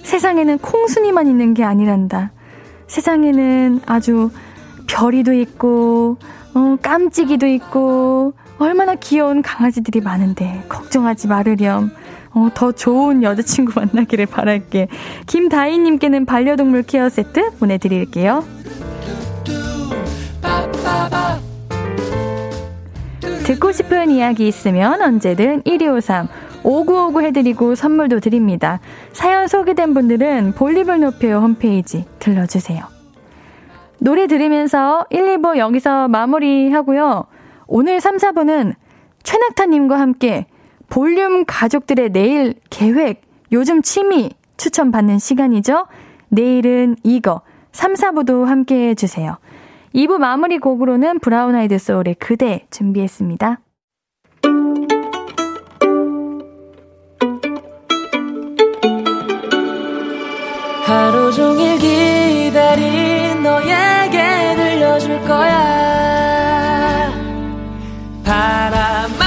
세상에는 콩순이만 있는 게 아니란다. 세상에는 아주 별이도 있고 어, 깜찍이도 있고 얼마나 귀여운 강아지들이 많은데 걱정하지 말으렴. 어, 더 좋은 여자친구 만나기를 바랄게. 김다희님께는 반려동물 케어 세트 보내드릴게요. 듣고 싶은 이야기 있으면 언제든 일이오삼 오구오구 해드리고 선물도 드립니다. 사연 소개된 분들은 볼륨을 높여요 홈페이지 들러주세요. 노래 들으면서 일, 이 부 여기서 마무리하고요. 오늘 삼, 사 부는 최낙타님과 함께 볼륨 가족들의 내일 계획, 요즘 취미 추천받는 시간이죠. 내일은 이거, 삼, 사 부도 함께해 주세요. 이 부 마무리 곡으로는 브라운 아이드 소울의 그대 준비했습니다. 하루 종일 기다린 너에게 들려줄 거야. 바람아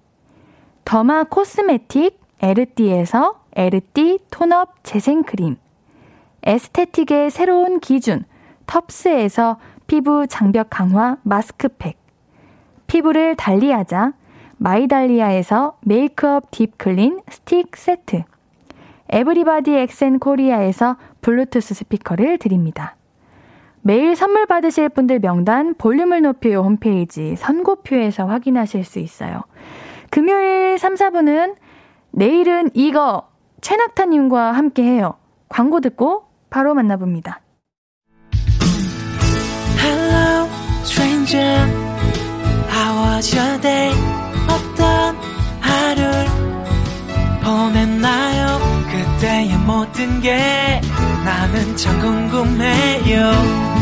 더마 코스메틱 에르띠에서 에르띠 톤업 재생크림, 에스테틱의 새로운 기준 텁스에서 피부 장벽 강화 마스크팩, 피부를 달리하자 마이달리아에서 메이크업 딥클린 스틱 세트, 에브리바디 엑센코리아에서 블루투스 스피커를 드립니다. 매일 선물 받으실 분들 명단 볼륨을 높여요 홈페이지 선고표에서 확인하실 수 있어요. 금요일 삼, 사 부는 내일은 이거 최낙타님과 함께해요. 광고 듣고 바로 만나봅니다. Hello, stranger. How was your day? 어떤 하루를 보냈나요? 그때의 모든 게 나는 참 궁금해요.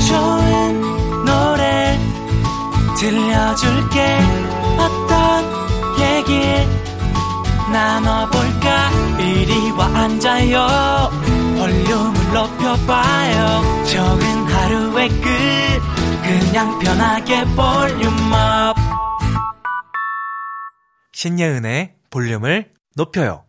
좋은 노래 들려줄게. 어떤 얘기 나눠볼까? 이리 와 앉아요. 볼륨을 높여봐요. 적은 하루의 끝 그냥 편하게 볼륨업. 신예은의 볼륨을 높여요.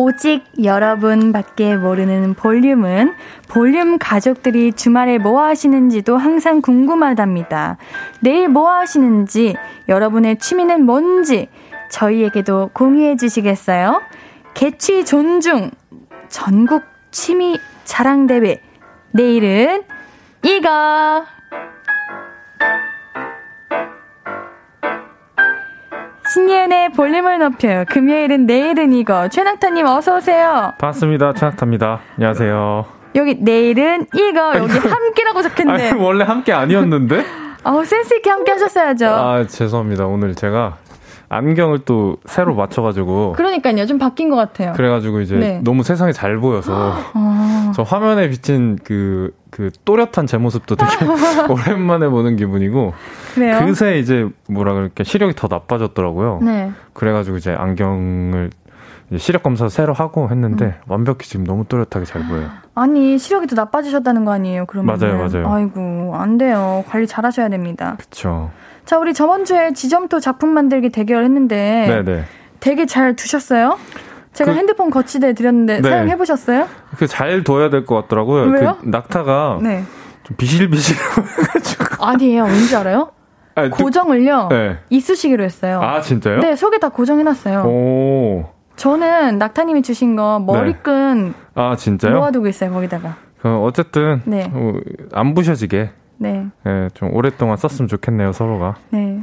오직 여러분밖에 모르는 볼륨은 볼륨 가족들이 주말에 뭐 하시는지도 항상 궁금하답니다. 내일 뭐 하시는지, 여러분의 취미는 뭔지 저희에게도 공유해 주시겠어요? 개취 존중 전국 취미 자랑대회, 내일은 이거! 신예은의 볼륨을 높여요. 금요일은 내일은 이거. 최낙타님 어서오세요. 반갑습니다. 최낙타입니다. 안녕하세요. 여기 내일은 이거. 여기 함께라고 적혔네. 아니, 원래 함께 아니었는데? 어, 센스있게 함께 하셨어야죠. 아, 죄송합니다. 오늘 제가 안경을 또 새로 맞춰가지고. 그러니까요. 좀 바뀐 것 같아요. 그래가지고 이제 네. 너무 세상에 잘 보여서. 어... 저 화면에 비친 그, 그 또렷한 제 모습도 되게 오랜만에 보는 기분이고. 그래요? 그새 이제 뭐라 그럴까, 시력이 더 나빠졌더라고요. 네. 그래가지고 이제 안경을 이제 시력 검사 새로 하고 했는데 음. 완벽히 지금 너무 또렷하게 잘 보여요. 아니, 시력이 더 나빠지셨다는 거 아니에요, 그러면? 맞아요, 맞아요. 아이고, 안 돼요. 관리 잘 하셔야 됩니다. 그쵸. 자, 우리 저번주에 지점토 작품 만들기 대결 했는데 네네. 되게 잘 두셨어요? 제가 그, 핸드폰 거치대 드렸는데 네. 사용해보셨어요? 그 잘 둬야 될 것 같더라고요. 왜요? 그 낙타가 네. 좀 비실비실 아니에요. 왠지 알아요? 아니, 고정을요. 네. 이쑤시개로 했어요. 아, 진짜요? 네, 속에 다 고정해놨어요. 오. 저는 낙타님이 주신 거 머리끈 네. 아, 진짜요? 모아두고 있어요, 거기다가. 그 어쨌든 네. 어, 안 부셔지게. 네. 네, 좀 오랫동안 썼으면 좋겠네요, 서로가. 네.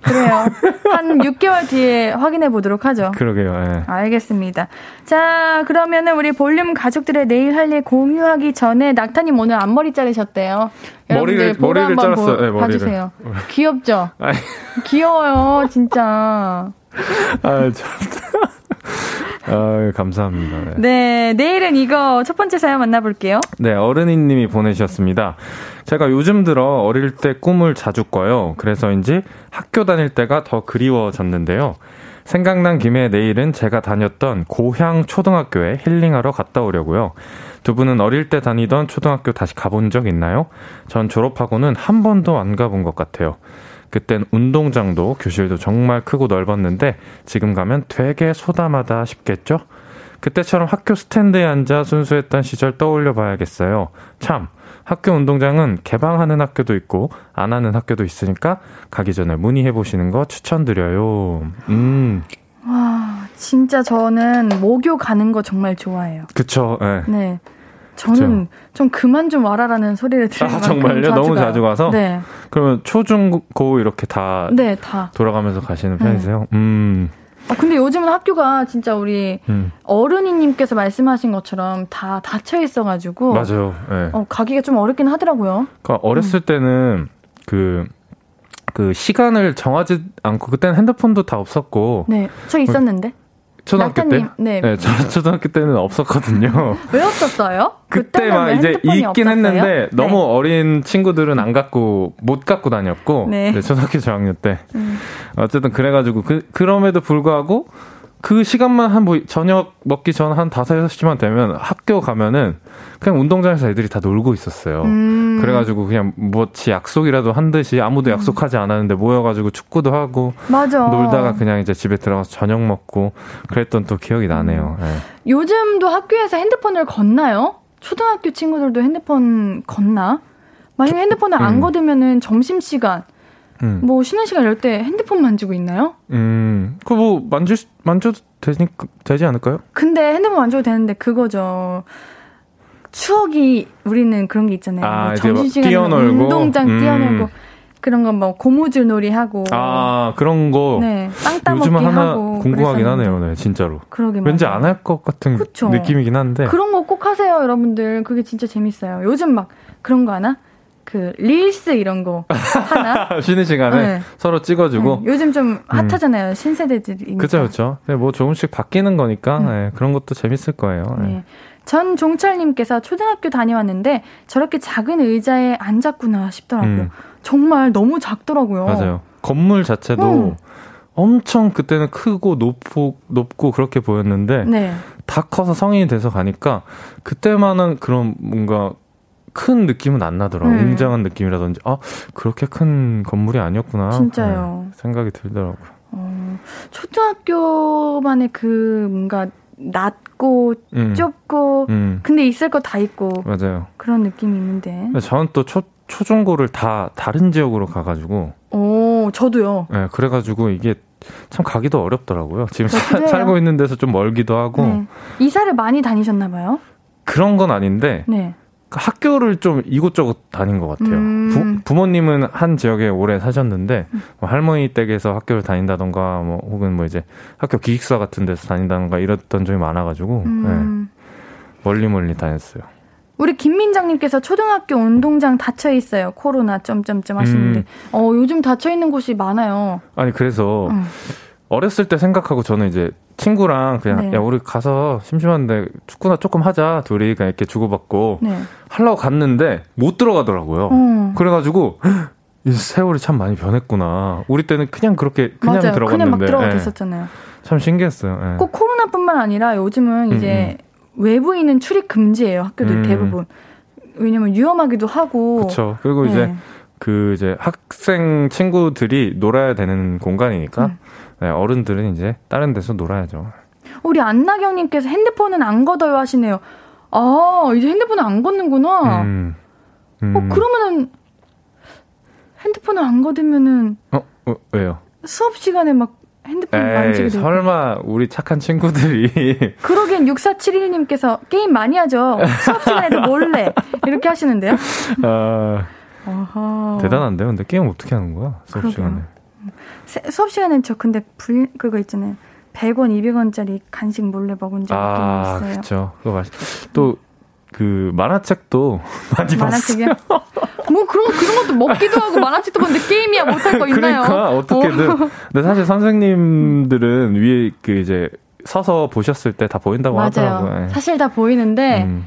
그래요. 한 육 개월 뒤에 확인해 보도록 하죠. 그러게요, 네. 알겠습니다. 자, 그러면은 우리 볼륨 가족들의 내일 할 일 공유하기 전에 낙타님 오늘 앞머리 자르셨대요. 머리를, 머리를 자랐어요. 보, 네, 머리를. 봐주세요. 귀엽죠? 아니. 귀여워요, 진짜. 아, 진짜. 아, 감사합니다. 네. 네, 내일은 이거 첫 번째 사연 만나볼게요. 네, 어른이님이 보내주셨습니다. 제가 요즘 들어 어릴 때 꿈을 자주 꿔요. 그래서인지 학교 다닐 때가 더 그리워졌는데요. 생각난 김에 내일은 제가 다녔던 고향 초등학교에 힐링하러 갔다 오려고요. 두 분은 어릴 때 다니던 초등학교 다시 가본 적 있나요? 전 졸업하고는 한 번도 안 가본 것 같아요. 그땐 운동장도 교실도 정말 크고 넓었는데 지금 가면 되게 소담하다 싶겠죠? 그때처럼 학교 스탠드에 앉아 순수했던 시절 떠올려 봐야겠어요. 참, 학교 운동장은 개방하는 학교도 있고 안 하는 학교도 있으니까 가기 전에 문의해 보시는 거 추천드려요. 음. 와, 진짜 저는 목요 가는 거 정말 좋아해요. 그쵸, 네. 네. 저는 그쵸? 좀 그만 좀 와라라는 소리를 들을 아, 만큼 정말요? 자주 너무 가요. 자주 가서? 네. 그러면 초, 중, 고 이렇게 다, 네, 다. 돌아가면서 가시는 편이세요? 네. 음. 아, 근데 요즘은 학교가 진짜 우리 음. 어른이님께서 말씀하신 것처럼 다 닫혀 있어가지고. 맞아요. 네. 어, 가기가 좀 어렵긴 하더라고요. 그러니까 어렸을 음. 때는 그, 그 시간을 정하지 않고, 그때는 핸드폰도 다 없었고. 네. 저 있었는데. 초등학교 낙타님, 때? 네. 네, 저 초등학교 때는 없었거든요. 왜 없었어요? 그때만 이제 있긴 없었어요? 했는데 너무 네. 어린 친구들은 안 갖고 못 갖고 다녔고 네. 네, 초등학교 저학년 때 음. 어쨌든 그래가지고 그, 그럼에도 불구하고 그 시간만 한 뭐 저녁 먹기 전 한 다섯, 여섯 시만 되면 학교 가면은 그냥 운동장에서 애들이 다 놀고 있었어요. 음. 그래가지고 그냥 뭐지 약속이라도 한 듯이 아무도 약속하지 않았는데 모여가지고 축구도 하고 맞아. 놀다가 그냥 이제 집에 들어가서 저녁 먹고 그랬던 또 기억이 나네요. 음. 네. 요즘도 학교에서 핸드폰을 걷나요? 초등학교 친구들도 핸드폰 걷나? 만약에 핸드폰을 음. 안 걷으면은 점심시간 음. 뭐 쉬는 시간 열 때 핸드폰 만지고 있나요? 음, 그 뭐 만질 만져도 되니 되지 않을까요? 근데 핸드폰 만져도 되는데 그거죠. 추억이 우리는 그런 게 있잖아요. 아, 뭐 점심시간에 운동장 음. 뛰어놀고 그런 거 뭐 고무줄 놀이 하고. 아 그런 거. 네, 땅 따먹기 요즘은 하나 하고 궁금하긴 그랬었는데. 하네요, 네, 진짜로. 그러게 왠지 안 할 것 같은 그쵸? 느낌이긴 한데. 그런 거 꼭 하세요, 여러분들. 그게 진짜 재밌어요. 요즘 막 그런 거 하나? 그 릴스 이런 거 하나 쉬는 시간에 네. 서로 찍어주고 네. 요즘 좀 핫하잖아요 음. 신세대들이니까 그렇죠 그렇죠 네, 뭐 조금씩 바뀌는 거니까 음. 네, 그런 것도 재밌을 거예요. 네. 네. 전종철님께서 초등학교 다녀왔는데 저렇게 작은 의자에 앉았구나 싶더라고요. 음. 정말 너무 작더라고요. 맞아요. 건물 자체도 음. 엄청 그때는 크고 높고 높고 그렇게 보였는데 네. 다 커서 성인이 돼서 가니까 그때만은 그런 뭔가 큰 느낌은 안 나더라고요. 네. 웅장한 느낌이라든지 아 그렇게 큰 건물이 아니었구나 진짜요. 네, 생각이 들더라고요. 어, 초등학교만의 그 뭔가 낮고 음. 좁고 음. 근데 있을 거 다 있고 맞아요. 그런 느낌이 있는데 저는 또 초, 초중고를 다 다른 지역으로 가가지고 오, 저도요. 네, 그래가지고 이게 참 가기도 어렵더라고요. 지금 사, 살고 있는 데서 좀 멀기도 하고 네. 이사를 많이 다니셨나 봐요? 그런 건 아닌데 네. 학교를 좀 이곳저곳 다닌 것 같아요. 음. 부, 부모님은 한 지역에 오래 사셨는데 뭐 할머니 댁에서 학교를 다닌다던가 뭐 혹은 뭐 이제 학교 기숙사 같은 데서 다닌다던가 이랬던 점이 많아가지고 음. 네. 멀리 멀리 다녔어요. 우리 김민정님께서 초등학교 운동장 닫혀 있어요. 코로나 점점점 하시는데 음. 어 요즘 닫혀 있는 곳이 많아요. 아니 그래서 음. 어렸을 때 생각하고 저는 이제 친구랑 그냥 네. 야 우리 가서 심심한데 축구나 조금 하자 둘이 그냥 이렇게 주고받고 네. 하려고 갔는데 못 들어가더라고요. 음. 그래가지고 이 세월이 참 많이 변했구나. 우리 때는 그냥 그렇게 그냥 맞아요. 들어갔는데 그냥 막 들어가게 됐었잖아요. 네. 참 신기했어요. 네. 꼭 코로나뿐만 아니라 요즘은 이제 음. 외부인은 출입 금지예요. 학교들 음. 대부분 왜냐면 위험하기도 하고 그렇죠. 그리고 네. 이제 그 이제 학생 친구들이 놀아야 되는 공간이니까. 음. 네, 어른들은 이제 다른 데서 놀아야죠. 우리 안나경님께서 핸드폰은 안 걷어요 하시네요. 아, 이제 핸드폰은 안 걷는구나. 음, 음. 어, 그러면은, 핸드폰을 안 걷으면은. 어, 어 왜요? 수업 시간에 막 핸드폰 만지게 되고. 설마, 우리 착한 친구들이. 그러긴 육사칠일 님께서 게임 많이 하죠. 수업 시간에도 몰래. 이렇게 하시는데요. 아. 어허. 대단한데요? 근데 게임 어떻게 하는 거야? 수업 그러게요. 시간에. 수업 시간엔 저 근데 불 그거 있잖아요. 백 원, 이백 원짜리 간식 몰래 먹은 적도 아, 있어요. 아, 그렇죠. 그거 맛있. 또 그 만화책도 많이 만화책이야? 봤어요. 뭐 그런 그런 것도 먹기도 하고 만화책도 봤는데 게임이야 못할 거 있나요? 그러니까 어떻게든. 어. 근데 사실 선생님들은 위에 그 이제 서서 보셨을 때 다 보인다고 맞아요. 하더라고요. 사실 다 보이는데. 음.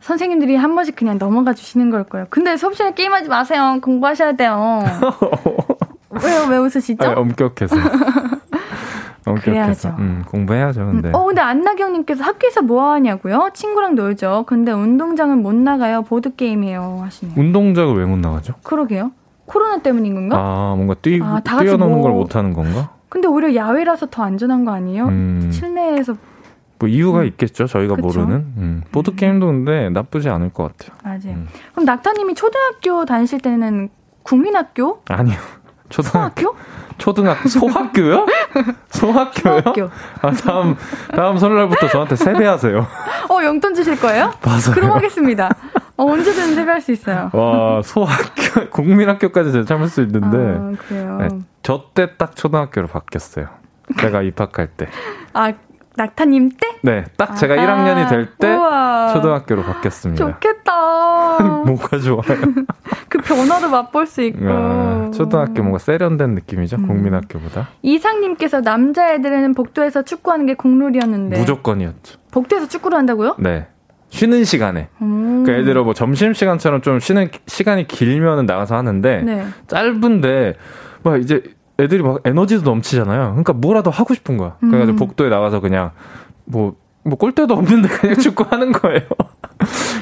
선생님들이 한 번씩 그냥 넘어가 주시는 걸 거예요. 근데 수업 시간에 게임하지 마세요. 공부하셔야 돼요. 왜요? 왜 웃으시죠? 아니, 엄격해서. 엄격해서. 그래야죠. 음, 공부해야죠. 근데. 음, 어, 근데 안나경님께서 학교에서 뭐 하냐고요? 친구랑 놀죠. 근데 운동장은 못 나가요. 보드게임이에요. 하시네요. 운동장을 왜 못 나가죠? 그러게요. 코로나 때문인 건가? 아, 뭔가 뛰, 아, 뛰어넘는 뭐... 걸 못 하는 건가? 근데 오히려 야외라서 더 안전한 거 아니에요? 음... 실내에서. 뭐 이유가 음. 있겠죠. 저희가 그쵸? 모르는. 음. 보드게임도 근데 나쁘지 않을 것 같아요. 맞아요. 음. 그럼 낙타님이 초등학교 다니실 때는 국민학교? 아니요. 초등학교? 초등학교? 소학교요? 소학교요? 소학교. 아, 다음, 다음 설날부터 저한테 세배하세요. 어, 어, 용돈 주실 거예요? 맞아요. 그럼 하겠습니다. 어, 언제든 세배할 수 있어요. 와, 소학교, 국민학교까지 제가 참을 수 있는데. 아, 그래요? 네, 저 때 딱 초등학교로 바뀌었어요. 제가 입학할 때. 아, 낙타님 때? 네, 딱 제가 아, 일 학년이 될 때 초등학교로 바뀌었습니다. 좋겠다. 뭐가 좋아요? 그 변화도 맛볼 수 있고. 아, 초등학교 뭔가 세련된 느낌이죠, 음. 국민학교보다. 이상님께서 남자애들은 복도에서 축구하는 게 국룰이었는데. 무조건이었죠. 복도에서 축구를 한다고요? 네. 쉬는 시간에. 음. 그러니까 예를 들어 뭐 점심시간처럼 좀 쉬는 시간이 길면 나가서 하는데 네. 짧은데 막 이제 애들이 막 에너지도 넘치잖아요. 그러니까 뭐라도 하고 싶은 거야. 그래가지고 음. 복도에 나가서 그냥 뭐, 뭐 골대도 없는데 그냥 축구하는 거예요.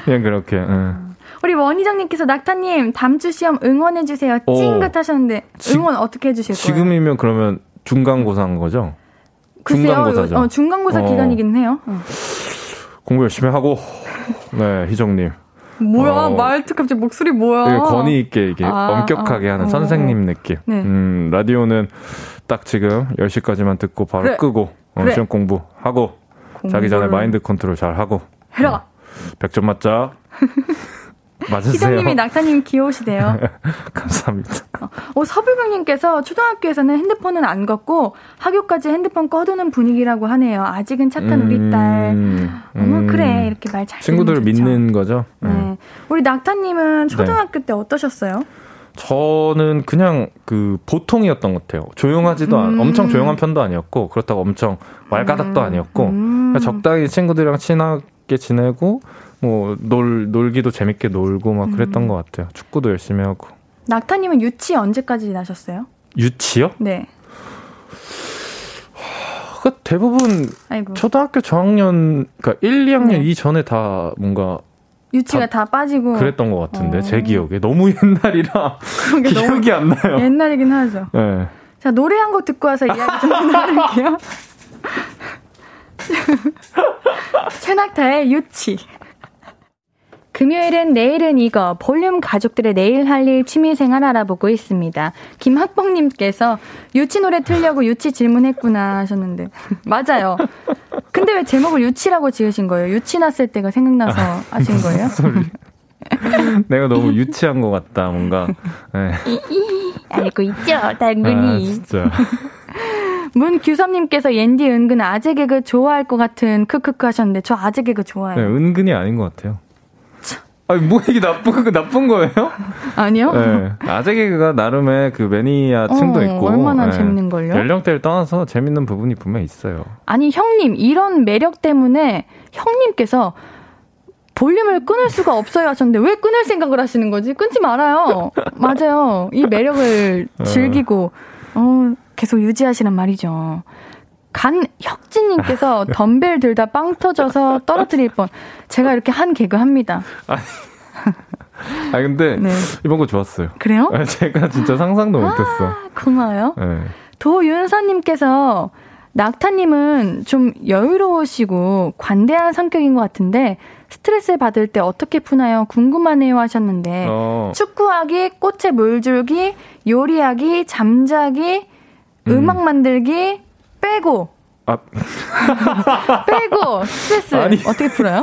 그냥 그렇게. 음. 우리 원희정님께서 낙타님 다음 주 시험 응원해주세요. 찡긋 하셨는데 응원 지, 어떻게 해주실 지금이면 거예요? 지금이면 그러면 중간고사인 거죠? 글쎄요. 중간고사죠. 어, 중간고사 어. 기간이긴 해요. 어. 공부 열심히 하고. 네, 희정님. 뭐야, 어, 말투 갑자기 목소리 뭐야? 권위 있게 이게 아, 엄격하게 아, 하는 어. 선생님 느낌. 네. 음, 라디오는 딱 지금 열 시까지만 듣고 바로 그래. 끄고 어, 그래. 시험 공부하고 공부를. 자기 전에 마인드 컨트롤 잘하고 해라. 어, 백 점 맞자. 맞으세요. 희정님이 낙타님 귀여우시대요. 감사합니다. 어, 서불경님께서 초등학교에서는 핸드폰은 안 걷고 학교까지 핸드폰 꺼두는 분위기라고 하네요. 아직은 착한 음, 우리 딸. 음, 어, 그래 이렇게 말 잘. 친구들을 믿는 거죠. 네. 음. 우리 낙타님은 초등학교 네. 때 어떠셨어요? 저는 그냥 그 보통이었던 것 같아요. 조용하지도 음. 않, 엄청 조용한 편도 아니었고 그렇다고 엄청 말가닥도 아니었고 음. 적당히 친구들이랑 친하게 지내고. 뭐 놀 놀기도 재밌게 놀고 막 그랬던 음. 것 같아요. 축구도 열심히 하고. 낙타님은 유치 언제까지 나셨어요? 유치요? 네. 하, 그러니까 대부분 아이고. 초등학교 저학년, 그러니까 일, 이 학년 네. 이전에 다 뭔가 유치가 다, 다 빠지고 그랬던 것 같은데 어. 제 기억에 너무 옛날이라 기억이 너무 안 나요. 옛날이긴 하죠. 네. 자 노래 한 곡 듣고 와서 이야기 좀 나눌게요. 최낙타의 유치. 금요일은 내일은 이거 볼륨 가족들의 내일 할 일 취미생활 알아보고 있습니다. 김학봉님께서 유치 노래 틀려고 유치 질문했구나 하셨는데 맞아요. 근데 왜 제목을 유치라고 지으신 거예요? 유치 났을 때가 생각나서 아, 하신 거예요? 내가 너무 유치한 것 같다 뭔가. 네. 알고 있죠 당근이. 아, 진짜. 문규섭님께서 옌디 은근 아재 개그 좋아할 것 같은 크크크 하셨는데 저 아재 개그 좋아해요. 네, 은근히 아닌 것 같아요. 아니, 뭐, 이게 나쁜, 나쁜 거예요? 아니요? 네. 아재 개그가 나름의 그 매니아 층도 어, 있고. 얼마나 네. 재밌는걸요? 연령대를 떠나서 재밌는 부분이 분명히 있어요. 아니, 형님, 이런 매력 때문에 형님께서 볼륨을 끊을 수가 없어요 하셨는데 왜 끊을 생각을 하시는 거지? 끊지 말아요. 맞아요. 이 매력을 즐기고, 어, 계속 유지하시란 말이죠. 간혁진님께서 덤벨 들다 빵 터져서 떨어뜨릴 뻔. 제가 이렇게 한 개그 합니다. 아니, 아니 근데 네. 이번 거 좋았어요. 그래요? 제가 진짜 상상도 아, 못했어. 고마워요. 네. 도윤서님께서 낙타님은 좀 여유로우시고 관대한 성격인 것 같은데 스트레스 받을 때 어떻게 푸나요? 궁금하네요 하셨는데 어. 축구하기, 꽃에 물 줄기, 요리하기, 잠자기, 음. 음악 만들기 빼고 아. 빼고 스트레스 아니. 어떻게 풀어요?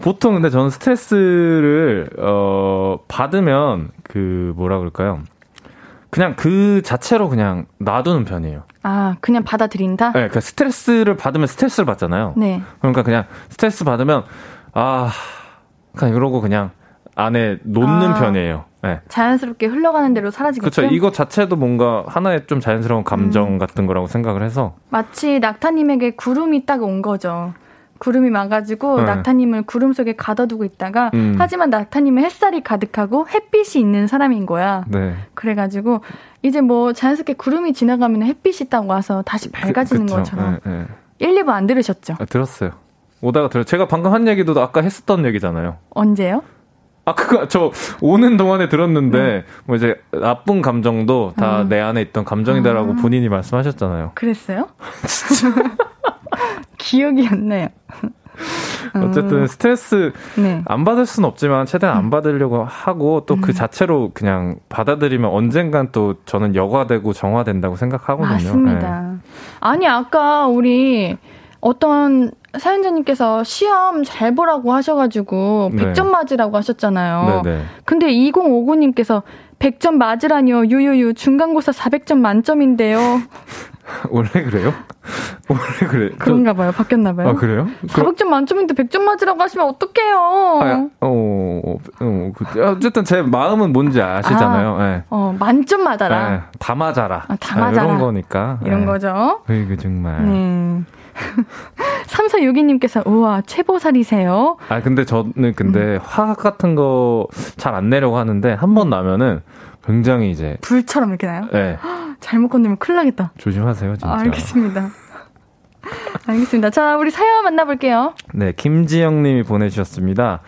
보통 근데 저는 스트레스를 어, 받으면 그 뭐라 그럴까요? 그냥 그 자체로 그냥 놔두는 편이에요. 아 그냥 받아들인다? 네, 그러니까 스트레스를 받으면 스트레스를 받잖아요. 네. 그러니까 그냥 스트레스 받으면 아 그냥 이러고 그냥 안에 놓는 아. 편이에요. 네. 자연스럽게 흘러가는 대로 사라지겠죠? 그렇죠. 이거 자체도 뭔가 하나의 좀 자연스러운 감정 음. 같은 거라고 생각을 해서 마치 낙타님에게 구름이 딱 온 거죠. 구름이 와가지고 네. 낙타님을 구름 속에 가둬두고 있다가 음. 하지만 낙타님은 햇살이 가득하고 햇빛이 있는 사람인 거야. 네. 그래가지고 이제 뭐 자연스럽게 구름이 지나가면 햇빛이 딱 와서 다시 밝아지는 그, 것처럼 네, 네. 일, 이 부 안 들으셨죠? 아, 들었어요. 오다가 들었어요. 제가 방금 한 얘기도 아까 했었던 얘기잖아요. 언제요? 아, 그거, 저, 오는 동안에 들었는데, 음. 뭐 이제, 나쁜 감정도 다 내 음. 안에 있던 감정이다라고 음. 본인이 말씀하셨잖아요. 그랬어요? 기억이 안 나요. 어쨌든 음. 스트레스 네. 안 받을 수는 없지만, 최대한 안 받으려고 하고, 또 그 음. 자체로 그냥 받아들이면 언젠간 또 저는 여과되고 정화된다고 생각하거든요. 맞습니다. 네. 아니, 아까 우리 어떤 사연자님께서 시험 잘 보라고 하셔가지고 백 점 네. 맞으라고 하셨잖아요. 네네. 근데 이공오구 님께서 백 점 맞으라니요. 유유유 중간고사 사백 점 만점인데요. 원래 그래요? 원래 그래. 그런가 봐요. 바뀌었나 봐요. 아, 그래요? 사백 점 만점인데 백 점 맞으라고 하시면 어떡해요? 아, 어, 어, 어, 어쨌든 제 마음은 뭔지 아시잖아요. 아, 네. 어, 만점 맞아라. 네, 다 맞아라. 아, 다 맞아라. 아, 이런 거니까. 이런 네. 거죠. 이거 정말. 음. 삼사육이 님께서 우와 최보살이세요. 아 근데 저는 근데 음. 화학 같은 거 잘 안 내려고 하는데 한 번 나면은 굉장히 이제 불처럼 이렇게 나요? 네. 잘못 건드리면 큰일 나겠다. 조심하세요 진짜. 아, 알겠습니다. 알겠습니다. 자 우리 사연 만나볼게요. 네 김지영 님이 보내주셨습니다.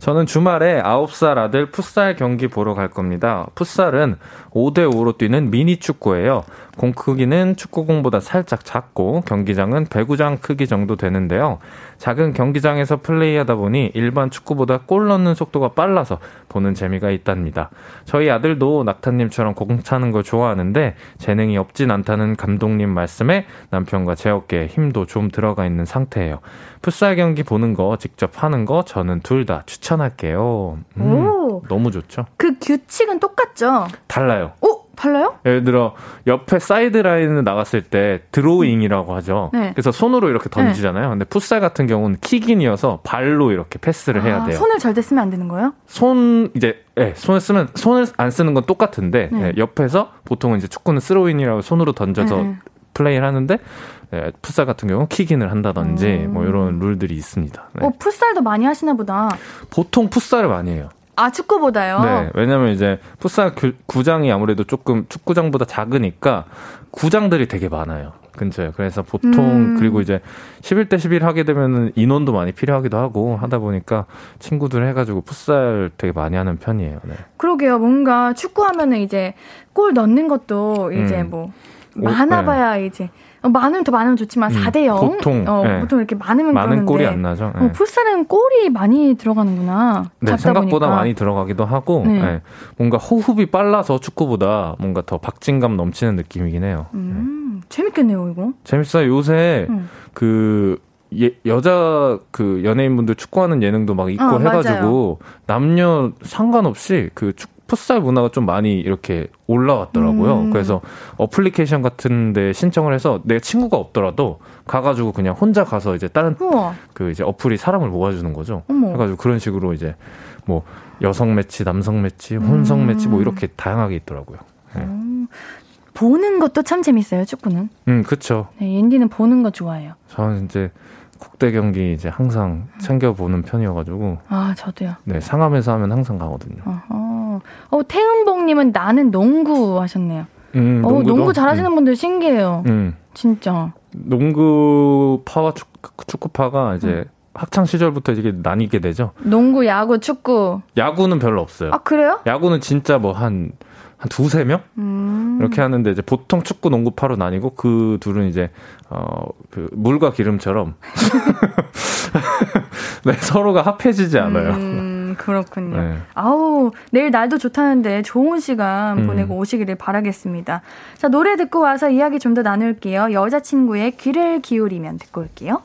저는 주말에 아홉 살 아들 풋살 경기 보러 갈 겁니다. 풋살은 오 대 오로 뛰는 미니축구예요. 공 크기는 축구공보다 살짝 작고 경기장은 배구장 크기 정도 되는데요. 작은 경기장에서 플레이하다 보니 일반 축구보다 골 넣는 속도가 빨라서 보는 재미가 있답니다. 저희 아들도 낙타님처럼 공 차는 걸 좋아하는데 재능이 없진 않다는 감독님 말씀에 남편과 제 어깨에 힘도 좀 들어가 있는 상태예요. 풋살 경기 보는 거 직접 하는 거 저는 둘 다 추천할게요. 음, 오, 너무 좋죠. 그 규칙은 똑같죠? 달라요. 오! 달라요? 예를 들어 옆에 사이드라인을 나갔을 때 드로잉이라고 하죠. 네. 그래서 손으로 이렇게 던지잖아요. 네. 근데 풋살 같은 경우는 킥인이어서 발로 이렇게 패스를 아, 해야 돼요. 손을 절대 쓰면 안 되는 거예요? 손 이제 예, 손을 쓰면 손을 안 쓰는 건 똑같은데 네. 예, 옆에서 보통은 이제 축구는 스로인이라고 손으로 던져서 네. 플레이를 하는데 예, 풋살 같은 경우는 킥인을 한다든지 음. 뭐 이런 룰들이 있습니다. 네. 어, 풋살도 많이 하시나 보다. 보통 풋살을 많이 해요. 아, 축구보다요? 네, 왜냐면 이제 풋살 구장이 아무래도 조금 축구장보다 작으니까 구장들이 되게 많아요, 근처에. 그래서 보통, 음. 그리고 이제 십일 대 십일 하게 되면 인원도 많이 필요하기도 하고 하다 보니까 친구들 해가지고 풋살 되게 많이 하는 편이에요. 네. 그러게요, 뭔가 축구하면은 이제 골 넣는 것도 이제 음. 뭐 많아봐야 네. 이제. 많으면 더 많으면 좋지만 음, 사 대 영 보통, 어, 네. 보통 이렇게 많으면 많은 그러는데 골이 안 나죠. 네. 어, 풋살은 골이 많이 들어가는구나. 네, 생각보다 보니까. 많이 들어가기도 하고 네. 네. 뭔가 호흡이 빨라서 축구보다 뭔가 더 박진감 넘치는 느낌이긴 해요. 음, 네. 재밌겠네요 이거. 재밌어요. 요새 음. 그 예, 여자 그 연예인분들 축구하는 예능도 막 있고 어, 해가지고 맞아요. 남녀 상관없이 그 축구 풋살 문화가 좀 많이 이렇게 올라왔더라고요. 음. 그래서 어플리케이션 같은 데 신청을 해서 내 친구가 없더라도 가가지고 그냥 혼자 가서 이제 다른 우와. 그 이제 어플이 사람을 모아주는 거죠. 어머. 그래가지고 그런 식으로 이제 뭐 여성 매치, 남성 매치, 혼성 음. 매치 뭐 이렇게 다양하게 있더라고요. 네. 음. 보는 것도 참 재밌어요, 축구는. 음, 그쵸. 네, 옌디는 보는 거 좋아해요. 저는 이제 국대 경기 이제 항상 챙겨보는 편이어가지고. 아, 저도요. 네, 상암에서 하면 항상 가거든요. 어허. 어, 태은봉님은 나는 농구 하셨네요. 음, 어, 농구 잘하시는 음. 분들 신기해요. 음. 진짜. 농구파와 축구, 축구파가 이제 음. 학창 시절부터 이게 나뉘게 되죠. 농구, 야구, 축구. 야구는 별로 없어요. 아 그래요? 야구는 진짜 뭐 한 한 두세 명 음. 이렇게 하는데 이제 보통 축구, 농구파로 나뉘고 그 둘은 이제 어, 그 물과 기름처럼 네, 서로가 합해지지 않아요. 음. 그렇군요. 네. 아우 내일 날도 좋다는데 좋은 시간 음. 보내고 오시기를 바라겠습니다. 자 노래 듣고 와서 이야기 좀 더 나눌게요. 여자친구의 귀를 기울이면 듣고 올게요.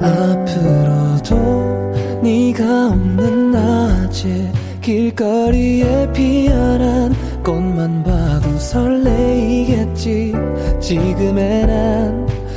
앞으로도 네가 없는 낮에 길거리에 피어난 꽃만 봐도 설레이겠지. 지금의 난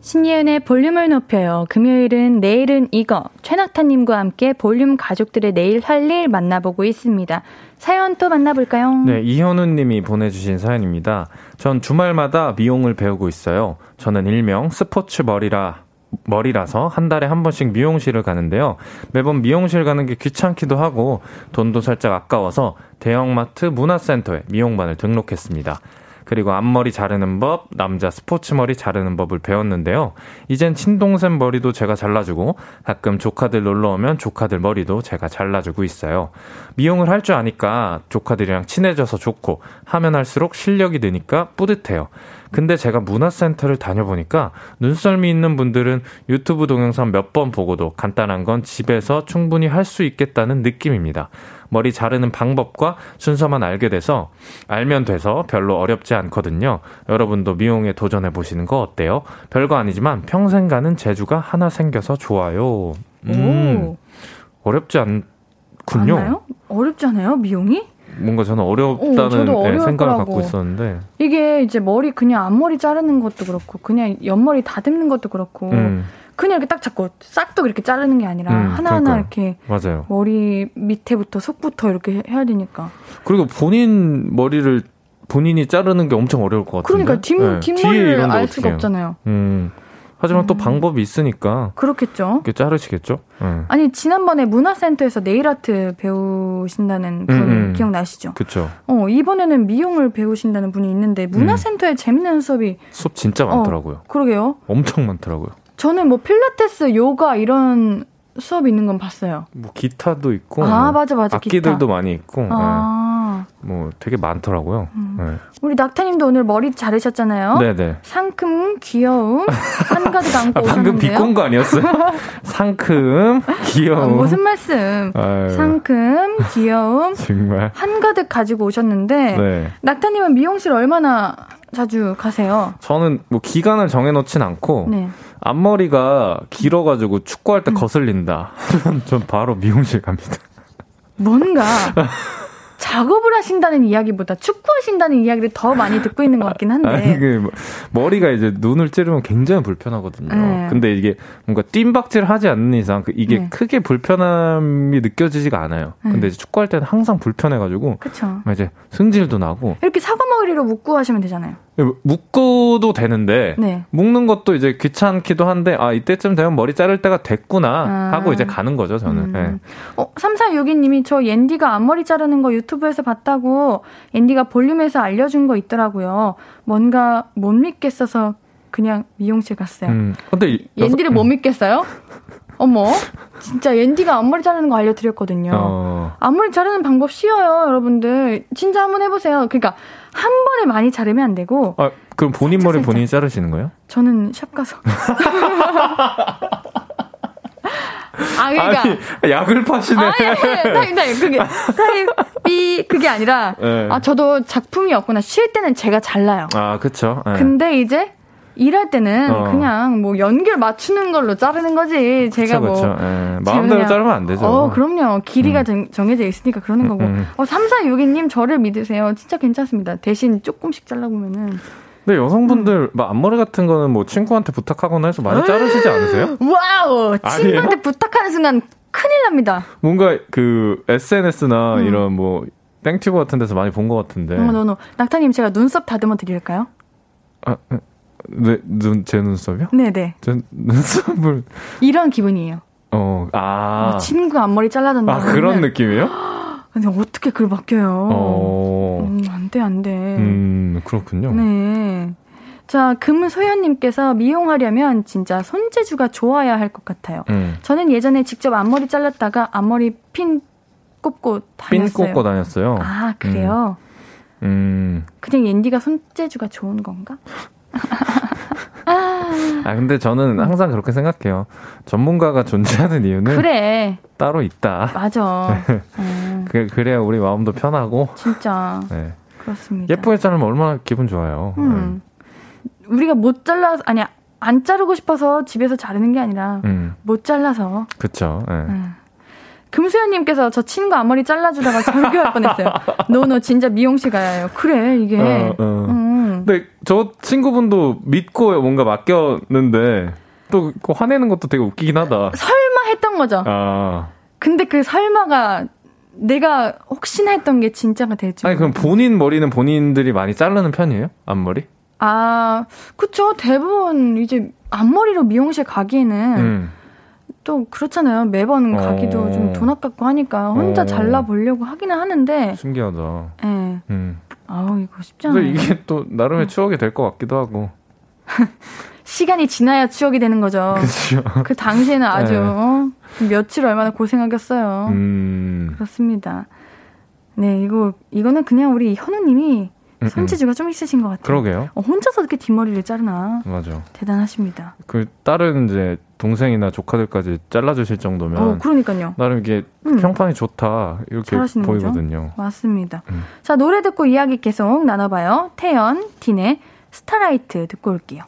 신예은의 볼륨을 높여요. 금요일은 내일은 이거 최낙타님과 함께 볼륨 가족들의 내일 할 일 만나보고 있습니다. 사연 또 만나볼까요? 네, 이현우님이 보내주신 사연입니다. 전 주말마다 미용을 배우고 있어요. 저는 일명 스포츠 머리라 머리라서 한 달에 한 번씩 미용실을 가는데요. 매번 미용실 가는 게 귀찮기도 하고 돈도 살짝 아까워서 대형마트 문화센터에 미용반을 등록했습니다. 그리고 앞머리 자르는 법, 남자 스포츠 머리 자르는 법을 배웠는데요. 이젠 친동생 머리도 제가 잘라주고 가끔 조카들 놀러오면 조카들 머리도 제가 잘라주고 있어요. 미용을 할 줄 아니까 조카들이랑 친해져서 좋고 하면 할수록 실력이 느니까 뿌듯해요. 근데 제가 문화센터를 다녀보니까 눈썰미 있는 분들은 유튜브 동영상 몇 번 보고도 간단한 건 집에서 충분히 할 수 있겠다는 느낌입니다. 머리 자르는 방법과 순서만 알게 돼서 알면 돼서 별로 어렵지 않거든요. 여러분도 미용에 도전해보시는 거 어때요? 별거 아니지만 평생 가는 재주가 하나 생겨서 좋아요. 음, 오. 어렵지 않군요. 맞나요? 어렵지 않아요? 미용이? 뭔가 저는 어렵다는 오, 네, 생각을 갖고 있었는데 이게 이제 머리 그냥 앞머리 자르는 것도 그렇고 그냥 옆머리 다듬는 것도 그렇고 음. 그냥 이렇게 딱 잡고 싹둑 이렇게 자르는 게 아니라 음, 하나하나 그러니까요. 이렇게 맞아요. 머리 밑에부터 속부터 이렇게 해야 되니까 그리고 본인 머리를 본인이 자르는 게 엄청 어려울 것 같은데 그러니까 뒷, 네. 뒷머리를 알 수가 없잖아요. 음. 하지만 음. 또 방법이 있으니까 그렇겠죠. 이렇게 자르시겠죠. 음. 아니 지난번에 문화센터에서 네일아트 배우신다는 분 음. 기억나시죠? 그렇죠. 어, 이번에는 미용을 배우신다는 분이 있는데 문화센터에 음. 재밌는 수업이 수업 진짜 많더라고요. 어, 그러게요. 엄청 많더라고요. 저는 뭐 필라테스, 요가 이런 수업이 있는 건 봤어요. 뭐 기타도 있고 아 뭐 맞아 맞아 악기들도 기타. 많이 있고 아. 네. 뭐 되게 많더라고요. 음. 네. 우리 낙타님도 오늘 머리 자르셨잖아요. 네네. 상큼, 귀여움 한 가지 담고 아, 방금 오셨는데요. 비꼰 거 아니었어요? 상큼, 귀여움. 아, 무슨 말씀? 아유. 상큼, 귀여움 정말 한 가득 가지고 오셨는데 네. 낙타님은 미용실 얼마나 자주 가세요? 저는 뭐 기간을 정해놓진 않고 네. 앞머리가 길어가지고 축구할 때 음. 거슬린다 하면 전 바로 미용실 갑니다. 뭔가 작업을 하신다는 이야기보다 축구하신다는 이야기를 더 많이 듣고 있는 것 같긴 한데 아니, 그 머리가 이제 눈을 찌르면 굉장히 불편하거든요. 네. 근데 이게 뭔가 뜀박질을 하지 않는 이상 이게 네. 크게 불편함이 느껴지지가 않아요. 네. 근데 이제 축구할 때는 항상 불편해가지고 그쵸. 이제 승질도 나고 이렇게 사과머리로 묶고 하시면 되잖아요. 묶어도 되는데 네. 묶는 것도 이제 귀찮기도 한데 아 이때쯤 되면 머리 자를 때가 됐구나 하고 아. 이제 가는 거죠 저는. 음. 네. 어, 삼사육이 님이 저 옌디가 앞머리 자르는 거 유튜브에서 봤다고 옌디가 볼륨에서 알려준 거 있더라고요. 뭔가 못 믿겠어서 그냥 미용실 갔어요. 음. 근데 옌디를 못 믿겠어요? 어머 진짜 옌디가 앞머리 자르는 거 알려드렸거든요. 어. 앞머리 자르는 방법 쉬워요 여러분들. 진짜 한번 해보세요. 그러니까 한 번에 많이 자르면 안 되고. 아, 그럼 본인 머리 본인이 자르시는 거예요? 저는 샵 가서. 아, 그러니까. 아니, 약을 파시네. 아니, 아니, 타임, 타임. 그게, 타임, 삐, 그게 아니라. 네. 아, 저도 작품이 없구나. 쉴 때는 제가 잘라요. 아, 그쵸. 네. 근데 이제 일할 때는 어. 그냥 뭐 연결 맞추는 걸로 자르는 거지. 제가 그쵸, 뭐. 그쵸. 예. 마음대로 자르면 안 되죠. 어, 그럼요. 길이가 음. 정해져 있으니까 그러는 음, 거고. 음. 어, 삼사육이 님 저를 믿으세요. 진짜 괜찮습니다. 대신 조금씩 잘라보면은. 근데 여성분들 음. 막 앞머리 같은 거는 뭐 친구한테 부탁하거나 해서 많이 자르시지 않으세요? 와우! 친구한테 아니에요? 부탁하는 순간 큰일 납니다. 뭔가 그 에스엔에스나 음. 이런 뭐 땡튜브 같은 데서 많이 본 것 같은데. 어, 노노. 낙타님 제가 눈썹 다듬어 드릴까요? 아, 네, 눈, 제 눈썹이요? 네네. 제 눈썹을. 이런 기분이에요. 어, 아. 어, 친구 앞머리 잘라준다. 아, 그런 느낌이에요? 아니, 어떻게 그걸 맡겨요? 어. 음, 안 돼, 안 돼. 음, 그렇군요. 네. 자, 금소연님께서 미용하려면 진짜 손재주가 좋아야 할 것 같아요. 음. 저는 예전에 직접 앞머리 잘랐다가 앞머리 핀 꼽고 다녔어요. 핀 꼽고 다녔어요? 아, 그래요? 음. 음. 그냥 옌디가 손재주가 좋은 건가? 아 근데 저는 항상 그렇게 생각해요. 전문가가 존재하는 이유는 그래. 따로 있다. 맞아. 네. 음. 그, 그래야 우리 마음도 편하고. 진짜. 네. 그렇습니다. 예쁘게 자르면 얼마나 기분 좋아요. 음. 음. 우리가 못 잘라서 아니 안 자르고 싶어서 집에서 자르는 게 아니라 음. 못 잘라서. 그렇죠. 네. 음. 금수연님께서 저 친구 앞머리 잘라주다가 절교할 뻔했어요. 노노 no, no, 진짜 미용실 가야 해요. 그래 이게. 어, 어. 음. 근데 저 친구분도 믿고 뭔가 맡겼는데 또 화내는 것도 되게 웃기긴 하다. 설마 했던 거죠. 아. 근데 그 설마가 내가 혹시나 했던 게 진짜가 되죠. 아니 그럼 본인 머리는 본인들이 많이 자르는 편이에요? 앞머리? 아 그쵸. 대부분 이제 앞머리로 미용실 가기에는 음. 또 그렇잖아요. 매번 가기도 어... 좀 돈 아깝고 하니까 혼자 어... 잘라보려고 하기는 하는데 신기하다. 예. 음. 아우 이거 쉽지 않아요. 이게 또 나름의 응. 추억이 될 것 같기도 하고. 시간이 지나야 추억이 되는 거죠. 그렇죠. 그 당시에는 아주 네. 어? 며칠 얼마나 고생하겠어요. 음. 그렇습니다. 네, 이거 이거는 그냥 우리 현우님이 음음. 손재주가 좀 있으신 것 같아요. 그러게요. 어, 혼자서 이렇게 뒷머리를 자르나. 맞아. 대단하십니다. 그 다른 이제 동생이나 조카들까지 잘라주실 정도면. 어, 그러니까요. 나름 이게 음. 평판이 좋다 이렇게 보이거든요. 거죠? 맞습니다. 음. 자, 노래 듣고 이야기 계속 나눠봐요. 태연, 딘의 스타라이트 듣고 올게요.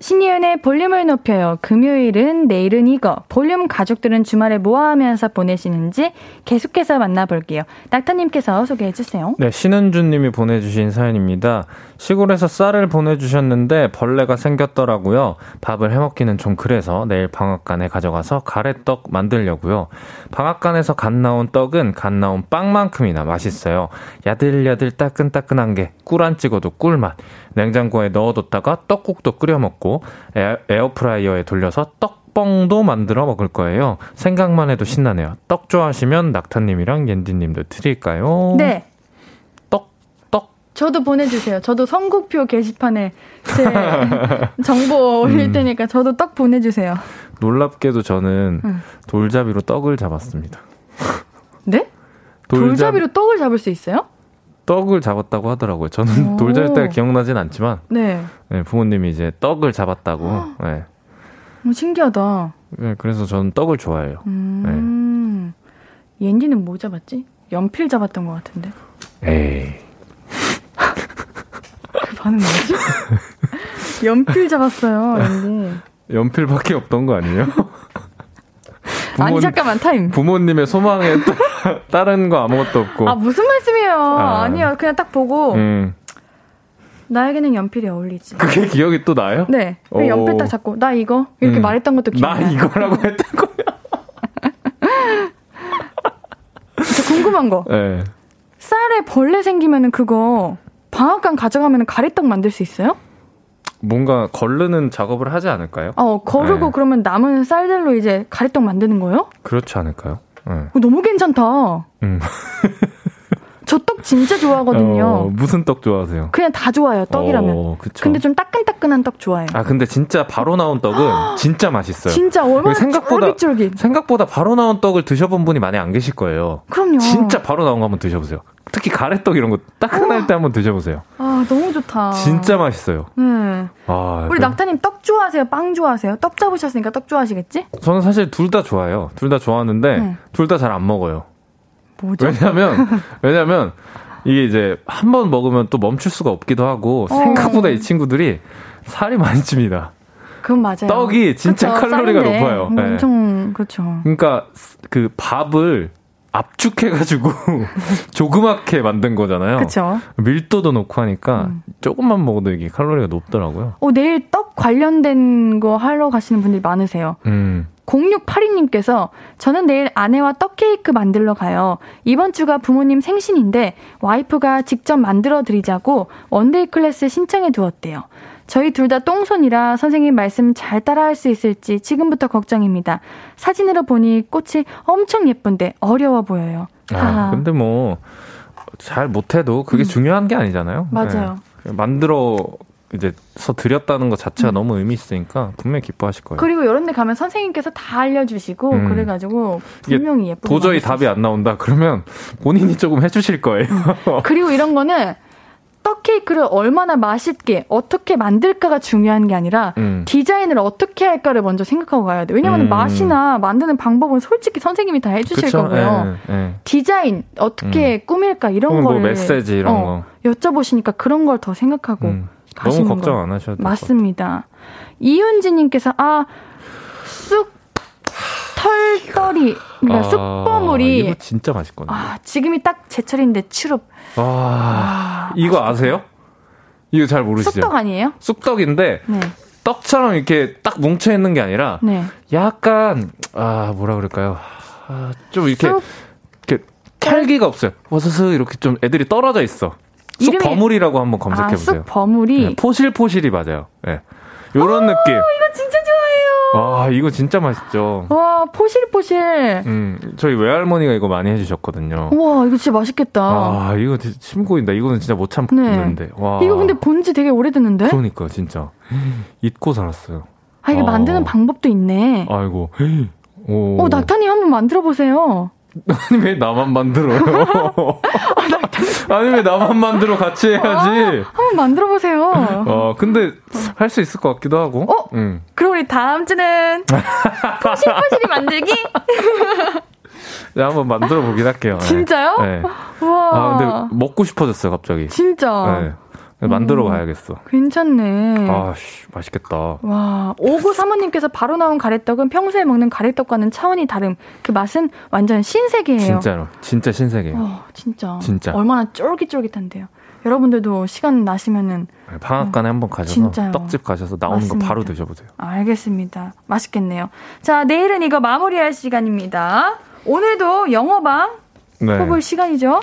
신예은의 볼륨을 높여요. 금요일은 내일은 이거. 볼륨 가족들은 주말에 뭐하면서 보내시는지 계속해서 만나볼게요. 낙타님께서 소개해주세요. 네, 신은주님이 보내주신 사연입니다. 시골에서 쌀을 보내주셨는데 벌레가 생겼더라고요. 밥을 해먹기는 좀 그래서 내일 방앗간에 가져가서 가래떡 만들려고요. 방앗간에서 갓 나온 떡은 갓 나온 빵만큼이나 맛있어요. 야들야들 따끈따끈한 게 꿀 안 찍어도 꿀맛. 냉장고에 넣어뒀다가 떡국도 끓여 먹고 에어, 에어프라이어에 돌려서 떡뻥도 만들어 먹을 거예요. 생각만 해도 신나네요. 떡 좋아하시면 낙타님이랑 옌디님도 드릴까요? 네. 떡, 떡. 저도 보내주세요. 저도 선곡표 게시판에 제 정보 올릴 음. 테니까 저도 떡 보내주세요. 놀랍게도 저는 음. 돌잡이로 떡을 잡았습니다. 네? 돌잡... 돌잡이로 떡을 잡을 수 있어요? 떡을 잡았다고 하더라고요. 저는 돌잡이 때가 기억나진 않지만 네. 네, 부모님이 이제 떡을 잡았다고. 네. 어, 신기하다. 네, 그래서 저는 떡을 좋아해요. 음. 네. 옌디는 뭐 잡았지? 연필 잡았던 것 같은데. 에이. 그 반응 뭐지? 연필 잡았어요, 옌디. 연필밖에 없던 거 아니에요? 부모, 아니 잠깐만 타임. 부모님의 소망에 따, 다른 거 아무것도 없고. 아 무슨 말씀이에요? 아. 아니요 그냥 딱 보고 음. 나에게는 연필이 어울리지. 그게 기억이 또 나요? 네. 그 연필 딱 잡고 나 이거 이렇게 음. 말했던 것도 기억나. 나 이거라고 했던 거야. 저 궁금한 거. 네. 쌀에 벌레 생기면은 그거 방앗간 가져가면은 가래떡 만들 수 있어요? 뭔가 거르는 작업을 하지 않을까요? 어, 거르고 네. 그러면 남은 쌀들로 이제 가래떡 만드는 거예요? 그렇지 않을까요? 네. 어, 너무 괜찮다. 음. 저 떡 진짜 좋아하거든요. 어, 무슨 떡 좋아하세요? 그냥 다 좋아요, 떡이라면. 어, 그쵸. 근데 좀 따끈따끈한 떡 좋아해요. 아, 근데 진짜 바로 나온 떡은 진짜 맛있어요. 진짜 얼마나 생각보다, 쫄깃쫄깃. 생각보다 바로 나온 떡을 드셔본 분이 많이 안 계실 거예요. 그럼요. 진짜 바로 나온 거 한번 드셔보세요. 특히 가래떡 이런 거 따끈할 때 한번 드셔보세요. 아, 너무 좋다. 진짜 맛있어요. 네. 아, 우리 그럼... 낙타님 떡 좋아하세요? 빵 좋아하세요? 떡 잡으셨으니까 떡 좋아하시겠지? 저는 사실 둘 다 좋아해요. 둘 다 좋아하는데 네. 둘 다 잘 안 먹어요. 뭐죠? 왜냐면, 왜냐면, 이게 이제 한 번 먹으면 또 멈출 수가 없기도 하고, 어. 생각보다 이 친구들이 살이 많이 찝니다. 그건 맞아요. 떡이 진짜 그쵸, 칼로리가 쌀인데. 높아요. 네. 엄청, 그렇죠. 그러니까 그 밥을 압축해가지고 조그맣게 만든 거잖아요. 그쵸. 밀도도 놓고 하니까 음. 조금만 먹어도 이게 칼로리가 높더라고요. 어, 내일 떡 관련된 거 하러 가시는 분들이 많으세요. 음. 공육팔이 님께서 저는 내일 아내와 떡케이크 만들러 가요. 이번 주가 부모님 생신인데 와이프가 직접 만들어 드리자고 원데이 클래스 신청해 두었대요. 저희 둘 다 똥손이라 선생님 말씀 잘 따라할 수 있을지 지금부터 걱정입니다. 사진으로 보니 꽃이 엄청 예쁜데 어려워 보여요. 아, 근데 뭐 잘 못해도 그게 음. 중요한 게 아니잖아요. 맞아요. 네. 만들어... 이제 서 드렸다는 것 자체가 음. 너무 의미 있으니까 분명히 기뻐하실 거예요. 그리고 이런 데 가면 선생님께서 다 알려주시고 음. 그래가지고 분명히 예쁘게 도저히 답이 안 나온다 그러면 본인이 조금 해주실 거예요. 그리고 이런 거는 떡 케이크를 얼마나 맛있게 어떻게 만들까가 중요한 게 아니라 음. 디자인을 어떻게 할까를 먼저 생각하고 가야 돼요. 왜냐하면 음. 맛이나 만드는 방법은 솔직히 선생님이 다 해주실 그쵸? 거고요. 에, 에. 디자인 어떻게 음. 꾸밀까 이런 거를 뭐 메시지 이런 어, 거 여쭤보시니까 그런 걸 더 생각하고 음. 너무 걱정 거. 안 하셔도 될 것 같아요. 맞습니다. 이은지님께서 아 쑥 털떨이 그러니까 아, 쑥버무리 이거 진짜 맛있거든요. 아 지금이 딱 제철인데 추룹. 아, 아 이거 맛있겠다. 아세요? 이거 잘 모르시죠? 쑥떡 아니에요? 쑥떡인데 네. 떡처럼 이렇게 딱 뭉쳐 있는 게 아니라 네. 약간 아 뭐라 그럴까요? 아, 좀 이렇게 쑥. 이렇게 찰기가 없어요. 와서서 이렇게 좀 애들이 떨어져 있어. 쑥버무리라고 한번 검색해보세요. 아, 쑥버무리? 네, 포실포실이 맞아요. 네. 요런 오, 느낌. 이거 진짜 좋아해요. 아, 이거 진짜 맛있죠. 와, 포실포실. 음, 저희 외할머니가 이거 많이 해주셨거든요. 와, 이거 진짜 맛있겠다. 아, 이거 진짜 심고인다. 이거는 진짜 못 참겠는데. 네. 와. 이거 근데 본지 되게 오래됐는데? 그러니까, 진짜. 잊고 살았어요. 아, 이게 아. 만드는 방법도 있네. 아이고. 오. 어, 낙타님 한번 만들어보세요. 아니, 왜 나만 만들어요? 아, 낙타님. 아니, 왜 나만 만들어? 같이 해야지. 아, 한번 만들어보세요. 어, 근데 할 수 있을 것 같기도 하고. 어? 응. 그럼 우리 다음 주는 포실포실이 만들기? 네, 한번 만들어보긴 할게요. 진짜요? 네. 우와. 아, 근데 먹고 싶어졌어요, 갑자기. 진짜. 네. 만들어 가야겠어. 괜찮네. 아씨, 맛있겠다. 와, 오구 사모님께서 바로 나온 가래떡은 평소에 먹는 가래떡과는 차원이 다름. 그 맛은 완전 신세계예요. 진짜로, 진짜 신세계예요. 와, 진짜. 진짜. 얼마나 쫄깃쫄깃한데요. 여러분들도 시간 나시면은 방앗간에 어, 한번 가셔서 진짜요. 떡집 가셔서 나오는 맞습니다. 거 바로 드셔보세요. 알겠습니다. 맛있겠네요. 자, 내일은 이거 마무리할 시간입니다. 오늘도 영어방 네. 해볼 시간이죠.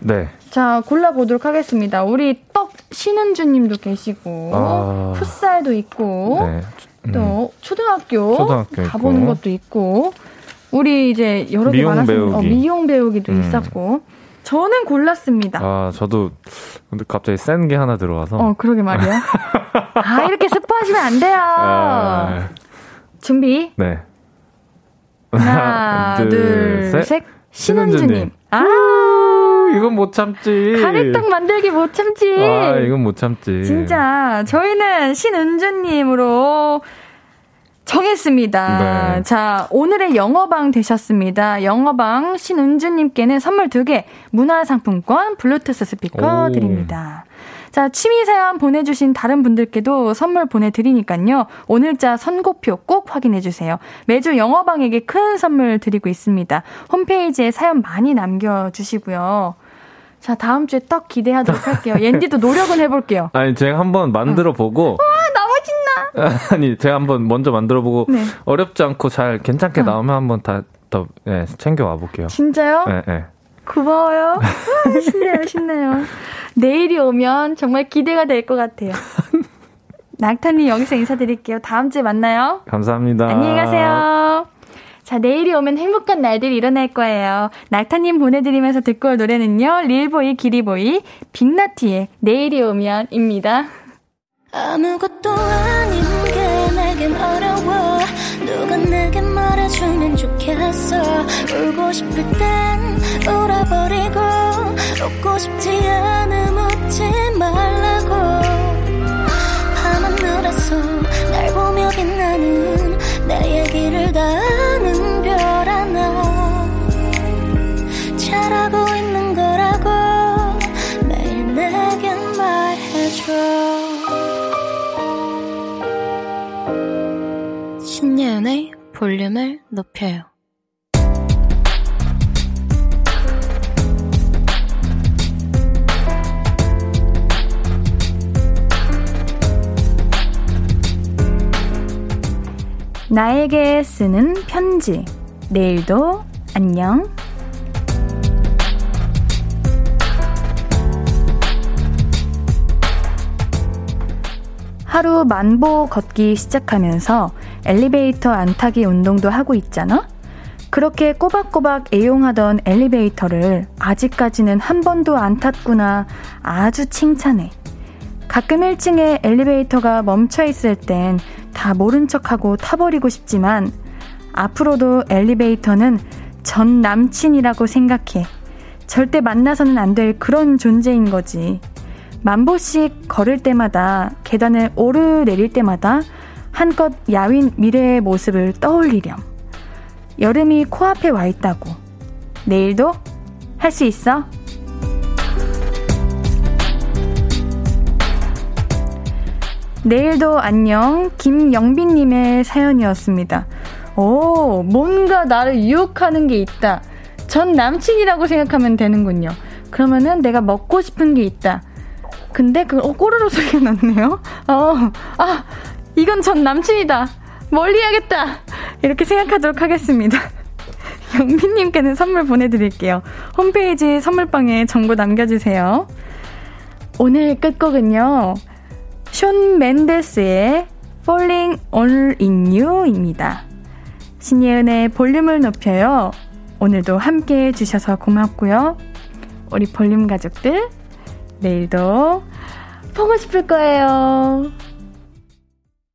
네. 자, 골라보도록 하겠습니다. 우리 떡 신은주님도 계시고 아... 풋살도 있고 네. 음. 또 초등학교, 초등학교 가보는 있고. 것도 있고 우리 이제 여러 개 많았습니다. 어, 미용 배우기도 음. 있었고 저는 골랐습니다. 아, 저도 근데 갑자기 센 게 하나 들어와서 어, 그러게 말이야. 아, 이렇게 스포하시면 안 돼요. 아... 준비 네. 하나, 둘, 셋. 셋. 신은주님. 아, 이건 못 참지. 가래떡 만들기 못 참지. 아, 이건 못 참지. 진짜 저희는 신은주님으로 정했습니다. 네. 자, 오늘의 영어방 되셨습니다. 영어방 신은주님께는 선물 두 개, 문화상품권, 블루투스 스피커 오. 드립니다. 자, 취미사연 보내주신 다른 분들께도 선물 보내드리니까요. 오늘자 선고표 꼭 확인해주세요. 매주 영어방에게 큰 선물 드리고 있습니다. 홈페이지에 사연 많이 남겨주시고요. 자, 다음 주에 떡 기대하도록 할게요. 옌디도 노력은 해볼게요. 아니, 제가 한번 만들어보고 와, 너무 신나! 아니, 제가 한번 먼저 만들어보고 네. 어렵지 않고 잘 괜찮게 어. 나오면 한번 다, 더 예, 챙겨와 볼게요. 진짜요? 네, 네. 고마워요. 와, 신나요, 신나요. 내일이 오면 정말 기대가 될 것 같아요. 낙타님 여기서 인사드릴게요. 다음 주에 만나요. 감사합니다. 안녕히 가세요. 자, 내일이 오면 행복한 날들이 일어날 거예요. 낙타님 보내드리면서 듣고 올 노래는요. 릴보이, 기리보이, 빅나티의 내일이 오면입니다. 아무것도 아닌 게 내겐 어려워. 누가 내게 말해주면 좋겠어. 울고 싶을 땐 울어버리고 웃고 싶지 않음 웃지 말라고. 밤하늘에서 날 보며 빛나는 내 얘기를 다 아는 별 하나 잘하고 있는 거라고 매일 내겐 말해줘. 신예은의 볼륨을 높여요. 나에게 쓰는 편지. 내일도 안녕. 하루 만보 걷기 시작하면서 엘리베이터 안타기 운동도 하고 있잖아? 그렇게 꼬박꼬박 애용하던 엘리베이터를 아직까지는 한 번도 안 탔구나. 아주 칭찬해. 가끔 일 층에 엘리베이터가 멈춰있을 땐 다 모른 척하고 타버리고 싶지만 앞으로도 엘리베이터는 전 남친이라고 생각해. 절대 만나서는 안 될 그런 존재인 거지. 만보씩 걸을 때마다 계단을 오르내릴 때마다 한껏 야윈 미래의 모습을 떠올리렴. 여름이 코앞에 와 있다고. 내일도 할 수 있어. 내일도 안녕. 김영빈님의 사연이었습니다. 오, 뭔가 나를 유혹하는 게 있다. 전 남친이라고 생각하면 되는군요. 그러면은 내가 먹고 싶은 게 있다. 근데 그걸 어, 꼬르르 소리가 났네요. 어, 아, 이건 전 남친이다. 멀리 해야겠다. 이렇게 생각하도록 하겠습니다. 영빈님께는 선물 보내드릴게요. 홈페이지 선물방에 정보 남겨주세요. 오늘 끝곡은요. 숀 멘데스의 Falling All In You입니다. 신예은의 볼륨을 높여요. 오늘도 함께 해주셔서 고맙고요. 우리 볼륨 가족들, 내일도 보고 싶을 거예요.